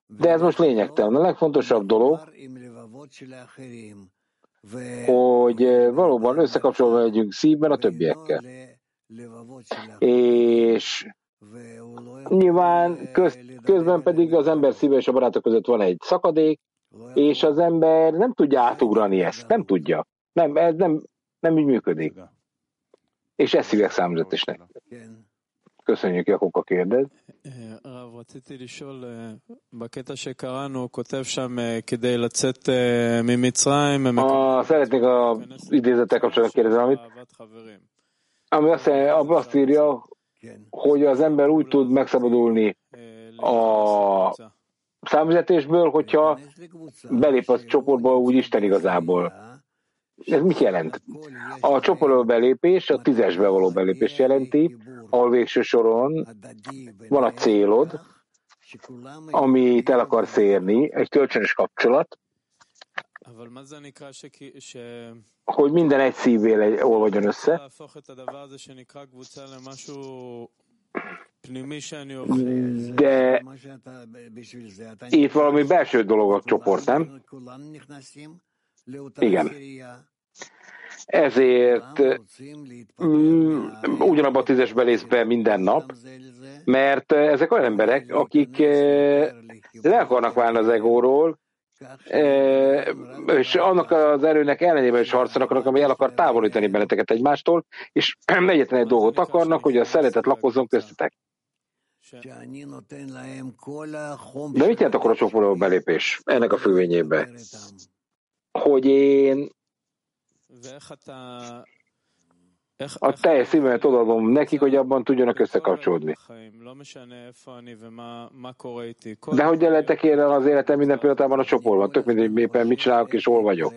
De ez most lényegtelen. A legfontosabb dolog, hogy valóban összekapcsolva legyünk szívben a többiekkel. És nyilván közben pedig az ember szíve és a barátok között van egy szakadék, és az ember nem tudja átugrani ezt, nem tudja. Nem, ez nem így működik. És ezt hívják számüzetésnek. Köszönjük, Jakok, a kérdez. Rav, רציתי לשאול, בקטע שקראנו, הוא כותב שם כדי לצאת ממצרים. Szeretnék a idézettel kapcsolatban kérdezni, ami azt írja, hogy az ember úgy tud megszabadulni a számüzetésből, hogyha belép a csoportba úgy Isten igazából. Ez mit jelent? A csoportba belépés a 10-esbe való belépés jelenti, ahol végső soron van a célod, amit el akarsz érni, egy kölcsönös kapcsolat, hogy minden egy szívvel olvadjon össze. De itt valami belső dolog a csoport, nem? Igen. Ezért ugyanabban a 10-es belész be minden nap, mert ezek olyan emberek, akik le akarnak válni az egóról, és annak az erőnek ellenében is harcolnak, ami el akar távolítani benneteket egymástól, és egyetlen egy dolgot akarnak, hogy a szeretet lakozzon köztetek. De mit jelent akkor a csoportba belépés ennek a függvényében? Hogy én a teljes szívemet odaadom nekik, hogy abban tudjanak összekapcsolódni. De hogy lehetek én az életem minden pillanatában a csoportban? Tök mindegy, éppen mit csinálok és hol vagyok.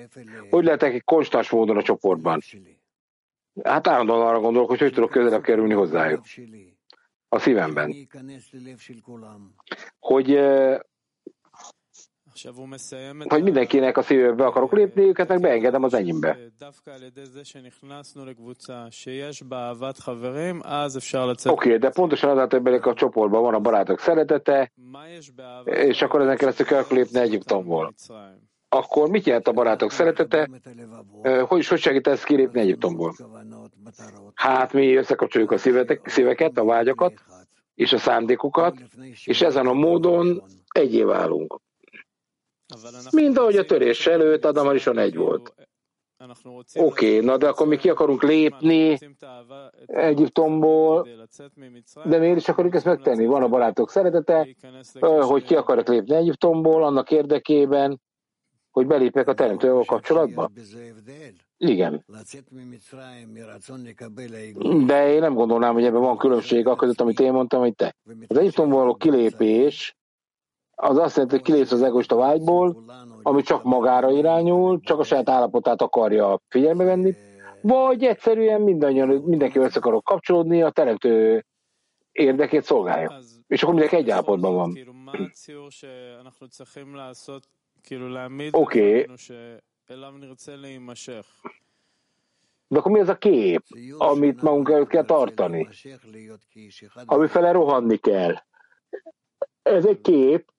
Hogy lehetek egy konstans módon a csoportban? Hát állandóan arra gondolok, hogy hogy tudok közelebb kerülni hozzájuk. A szívemben. Hogy mindenkinek a szívbe akarok lépni, őket meg beengedem az enyémbe. Oké, de pontosan azáltal, hogy belépek a csoportban, van a barátok szeretete, és akkor ezen keresztül kell lépni Egyiptomból. Akkor mit jelent a barátok szeretete? Hogy segít ezt kilépni Egyiptomból? Hát mi összekapcsoljuk a szíveket, a vágyakat, és a szándékokat, és ezen a módon egyé válunk. Mind ahogy a törés előtt Adam Rishon egy volt. Oké, na de akkor mi ki akarunk lépni Egyiptomból, de miért is akarjuk ezt megtenni? Van a barátok szeretete, hogy ki akarok lépni Egyiptomból, annak érdekében, hogy belépjek a Teremtővel kapcsolatba? Igen. De én nem gondolnám, hogy ebben van különbség a között, amit én mondtam, hogy te. Az Egyiptomból való kilépés az azt jelenti, hogy kilépsz az egoista vágyból, ami csak magára irányul, csak a saját állapotát akarja figyelme venni, vagy egyszerűen mindenki össze akarok kapcsolódni, a Teremtő érdekét szolgálja. És akkor mindenki egy állapotban van. Oké. De akkor mi ez a kép, amit magunk előtt kell tartani? Amifele rohanni kell. Ez egy kép,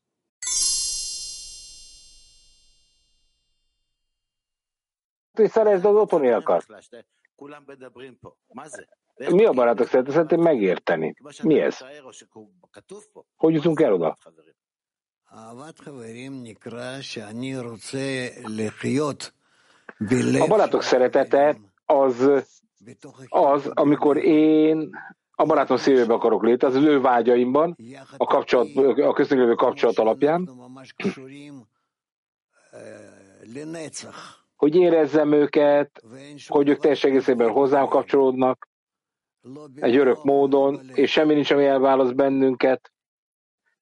hogy szeresd az otthoniakat. Mi a barátok szeretet? Szeretném megérteni. Mi ez? Hogy jutunk el oda? A barátok szeretete az amikor én a barátom szívébe akarok létezni, az ő vágyaimban, a köztünk lévő kapcsolat alapján, hogy érezzem őket, hogy ők teljes egészében hozzám kapcsolódnak egy örök módon, és semmi nincs, ami elválaszt bennünket,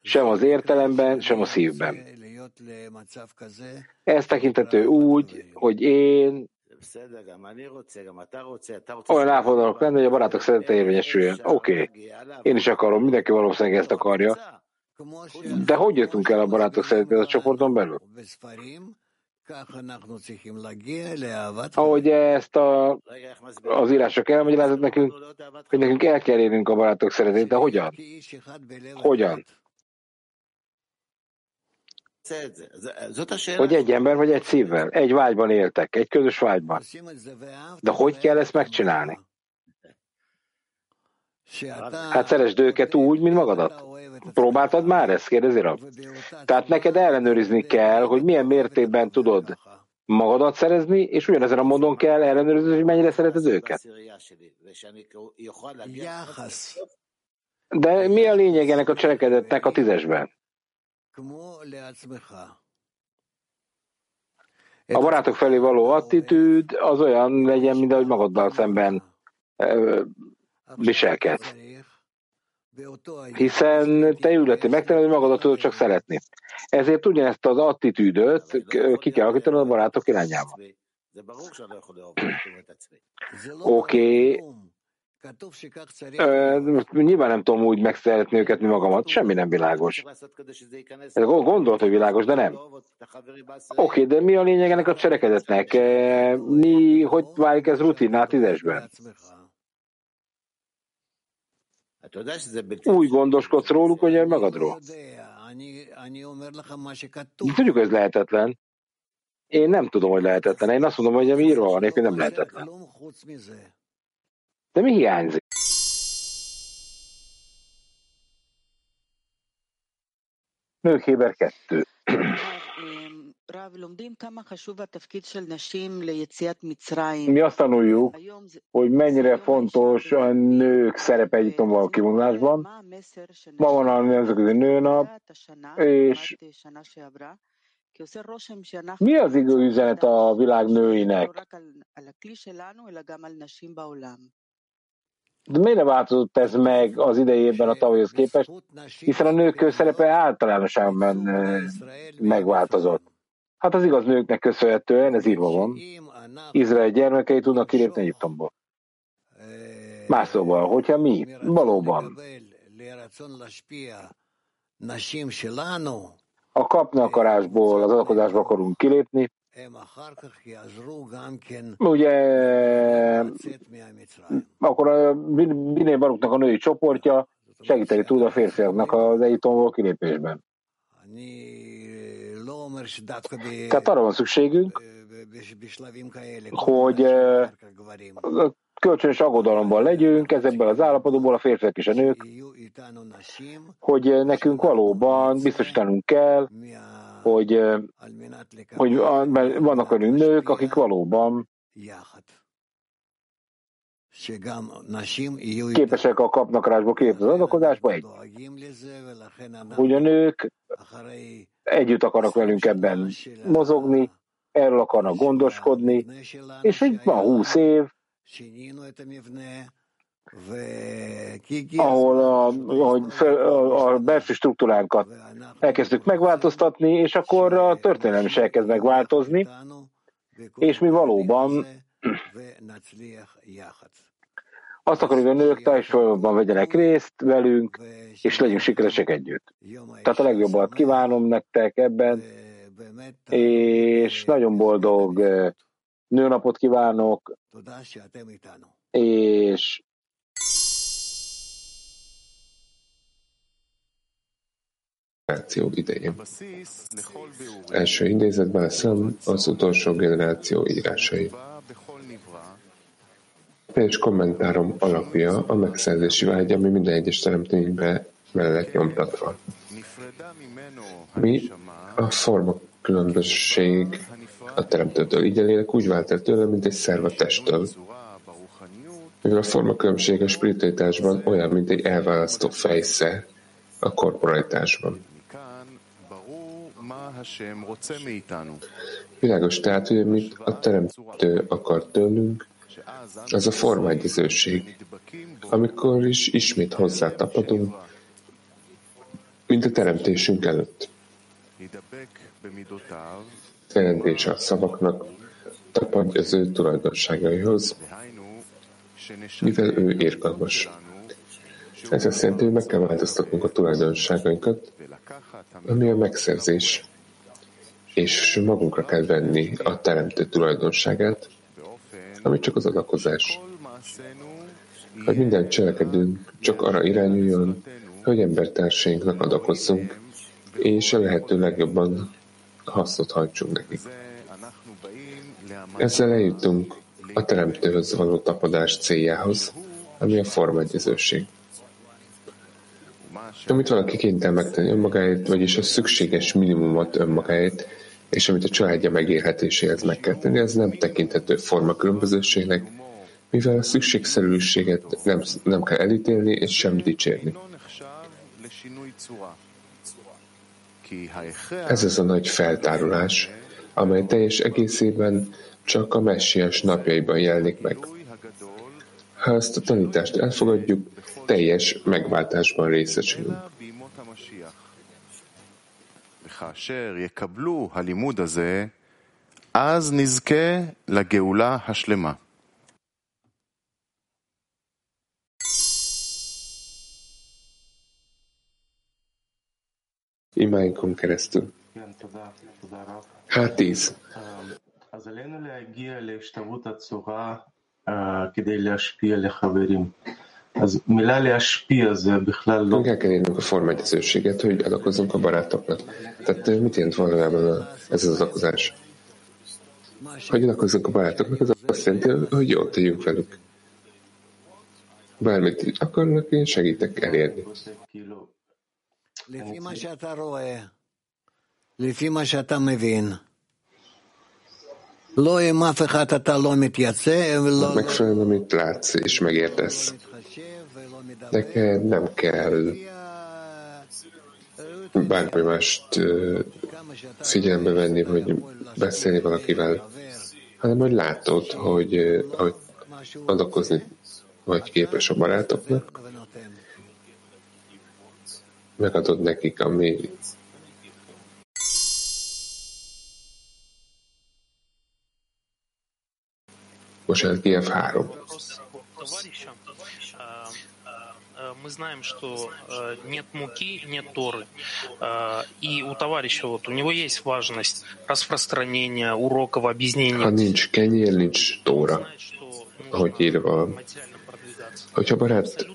sem az értelemben, sem a szívben. Ez tekintető úgy, hogy én Olyan áfodalok lenni, hogy a barátok szeretete érvényesüljön. Oké. Én is akarom, mindenki valószínűleg ezt akarja. De hogy jöttünk el a barátok szeretetéhez a csoporton belül? Ahogy ezt az írások elmagyarázat nekünk, hogy nekünk el kell érnünk a barátok szeretetét, de hogyan? Hogyan? Hogy egy ember vagy egy szívvel, egy vágyban éltek, egy közös vágyban. De hogy kell ezt megcsinálni? Hát szeresd őket úgy, mint magadat. Próbáltad már ezt? Kérdezi Rab. Tehát neked ellenőrizni kell, hogy milyen mértékben tudod magadat szerezni, és ugyanezen a módon kell ellenőrizni, hogy mennyire szereted őket. De mi a lényeg ennek a cselekedetnek a 10-esben? A barátok felé való attitűd az olyan legyen, mint ahogy magaddal szemben viselkedsz. Hiszen te ületi megtened, hogy magadat tudod csak szeretni. Ezért ugyanezt az attitűdöt ki kell alakítanod a barátok irányába. Oké. Nyilván nem tudom úgy megszeretni őket, mi magamat. Semmi nem világos. Gondolt, hogy világos, de nem. Oké, de mi a lényeg ennek a cselekedetnek? Hogy válik ez rutinná 10-esben? Úgy gondoskodsz róluk, hogy magadról. Tudjuk, hogy ez lehetetlen. Én nem tudom, hogy lehetetlen. Én azt mondom, hogy ami írva van, éppen nem lehetetlen. De mi hiányzik? Nőkhéber 2. Mi azt tanuljuk, hogy mennyire fontos a nők szerepe Egyiptomban a kivonulásban. Ma van a nemzetközi nőnap, és mi az igazi üzenet a világ nőinek? De miért változott ez meg az idejében a tavalyhoz képest, hiszen a nők szerepe általánosságban megváltozott. Hát az igaz nőknek köszönhetően, ez írva van, Izrael gyermekei tudnak kilépni Egyiptomból. Más szóval, hogyha mi valóban a kapni akarásból, az adakozásba akarunk kilépni, ugye akkor a Biné Baruknak a női csoportja segíteni tud a férfiaknak az Egyiptomból kilépésben. Tehát arra van szükségünk, hogy kölcsönös aggodalomban legyünk, ezekből az állapotokból a férfiak és a nők, hogy nekünk valóban biztosítanunk kell, hogy vannak olyan nők, akik valóban képesek a kapnakrásba, képes az adakozásba egy. Hogy a nők együtt akarnak velünk ebben mozogni, erről akarnak gondoskodni, és hogy van 20 év, ahol a belső struktúránkat elkezdtük megváltoztatni, és akkor a történelem is elkezd megváltozni, és mi valóban azt akarjuk, hogy a nők társadalomban vegyenek részt velünk, és legyünk sikeresek együtt. Tehát a legjobbat kívánom nektek ebben, és nagyon boldog nőnapot kívánok, és idején. Első idézetben eszem az utolsó generáció írásai. És kommentárom alapja a megszerzési vágy, ami minden egyes teremtménybe mellett nyomtatva. Mi a forma különbözség a teremtőtől. Így a lélek úgy vált el tőle, mint egy szerv a testtől. Mivel a forma különbség a spiritualitásban olyan, mint egy elválasztó fejszer a korporalitásban. Világos tehát, hogy amit a teremtő akar tőlünk, az a formágyezőség. Amikor is ismét hozzátapadunk, mint a teremtésünk előtt. Jelentése a szavaknak, tapad az ő tulajdonságaihoz, mivel ő irgalmas. Ez azt jelenti, hogy meg kell változtatnunk a tulajdonságainkat, ami a megszerzés, és magunkra kell venni a teremtő tulajdonságát, ami csak az adakozás. Hogy minden cselekedünk csak arra irányuljon, hogy embertársainknak adakozzunk, és a lehető legjobban hasznot hajtsunk nekik. Ezzel eljutunk a teremtőhöz való tapadás céljához, ami a formaegyezőség. Amit valaki kénytelen megtenni önmagáért, vagyis a szükséges minimumot önmagáért, és amit a családja megélhetéséhez meg kell tenni, ez nem tekinthető forma különbözőségnek, mivel a szükségszerűséget nem kell elítélni és sem dicsérni. Ez az a nagy feltárulás, amely teljes egészében csak a Messiás napjaiban jelenik meg. Ha ezt a tanítást elfogadjuk, teljes megváltásban részesülünk. Imáinkon keresztül. H10. Meg kell kérnünk a formaegyezőséget, hogy adakozzunk a barátoknak. Tehát mit jelent valójában ez az adakozás? Hogy adakozzunk a barátoknak, ez azt jelenti, hogy jól tegyünk velük. Bármit akarnak, én segítek elérni. Megfelelően, amit látsz és megértesz. Neked nem kell bármi mást figyelembe venni, hogy beszélni valakivel, hanem hogy látod, hogy adakozni vagy képes a barátoknak, megadod nekik, ami most hát GF3. Мы знаем, что нет муки, нет Торы. И у товарища вот у него есть важность распространения уроков, объяснения. А нинч кеньель, нинч Тора. Ahogy írva van. Hogyha barát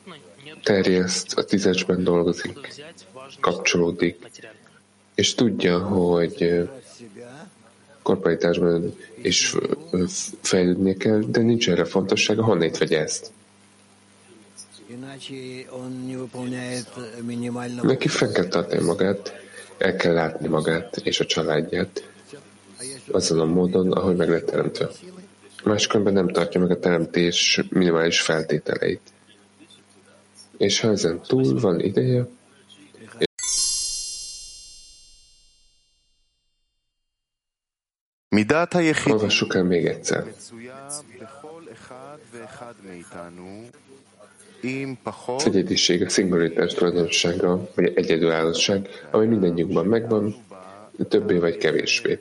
terjeszt, a tízesben dolgozik, kapcsolódik, és tudja, hogy korporitásban is fejlődnie kell, de nincs erre fontossága, honnét vegye ezt. Neki fenn kell tartani magát, el kell látni magát és a családját azon a módon, ahogy meg lett teremtve. Máskülönben nem tartja meg a teremtés minimális feltételeit. És ha ezen túl van ideje, olvassuk el még egyszer. Az egyediség, a szingularitás tulajdonsága, vagy egyedülállóság, ami mindennyiukban megvan, többé vagy kevésbé.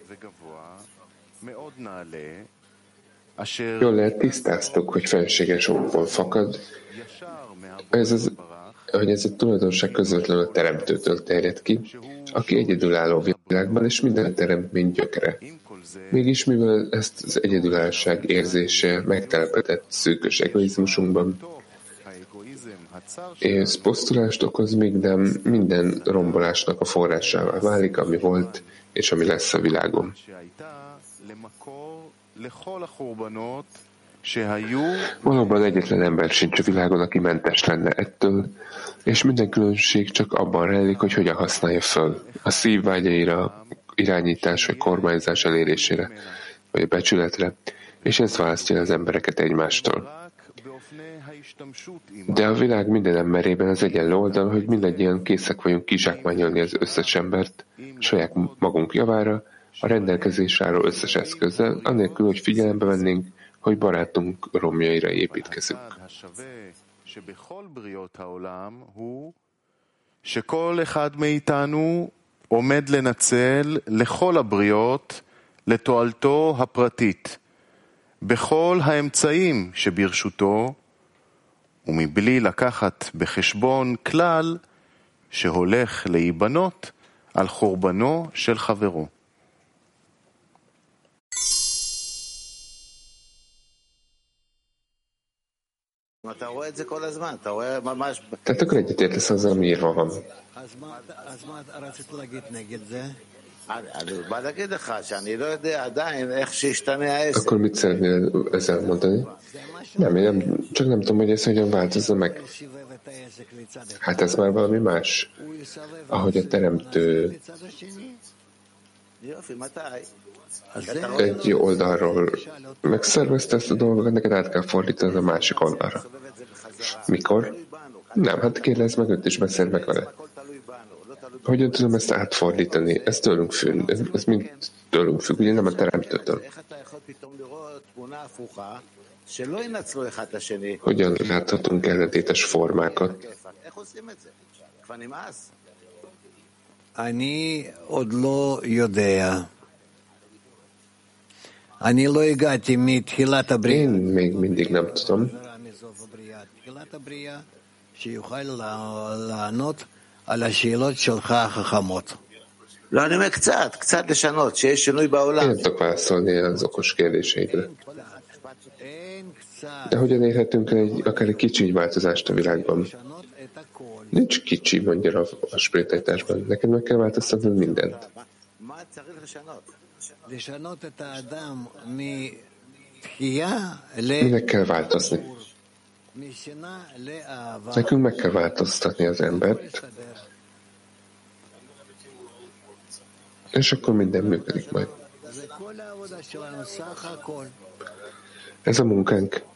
Jól lehet, tisztáztuk, hogy fenséges okból fakad, hogy ez a tulajdonság közvetlenül a teremtőtől terjed ki, aki egyedülálló világban, és minden teremtmény gyökere. Mégis, mivel ezt az egyedülállóság érzése megtelepedett szűkös egoizmusunkban, és pusztulást okoz, még nem minden rombolásnak a forrásává válik, ami volt, és ami lesz a világon. Valóban egyetlen ember sincs a világon, aki mentes lenne ettől, és minden különbség csak abban rejlik, hogy hogyan használja föl a szívvágyaira, irányítás vagy kormányzás elérésére, vagy a becsületre, és ez választja az embereket egymástól. De a világ minden emberében az egyenlő oldal, hogy mindannyian készek vagyunk kizsákmányolni az összes embert saját magunk javára, a rendelkezésre álló összes eszközzel, anélkül, hogy figyelembe vennénk, hogy barátunk romjaira építkezünk. בכל האמצעים שברשותו, ומבלי לקחת בחשבון כלל שהולך להיבנות על חורבנו של חברו. Так ты кредите, это созермирован. Akkor mit szeretnél ezzel mondani? Nem, csak nem tudom, hogy ez hogyan változza meg. Hát ez már valami más, ahogy a teremtő egy oldalról megszervezte ezt a dolgot, neked át kell fordítani a másik oldalra. Mikor? Nem, hát kérdezz meg őt is, beszél meg vele. Hogyan tudom ezt átfordítani? Ez tőlünk függ. Ez mind tőlünk függ, ugye nem a teremtőtől. Hogyan láthatunk ellentétes formákat? Ani odlo jodea. Ani lo igati mit hilata bria. Én még mindig nem tudom. Hilata bria, שיוכל לענות על השאלות שלך החכמות. לא, אני אומר קצת לשנות, שיש שינוי בעולם. אין תוקפה לעשוני על זוכוש kérdéseidre. אין קצת. De hogyan érhetünk akár egy kicsi változást a világban? Nincs kicsi, mondja a spiritualitásban. Neked meg kell változtatni mindent. Minek kell változni? Nekünk meg kell változtatni az embert, és akkor minden működik majd. Ez a munkánk.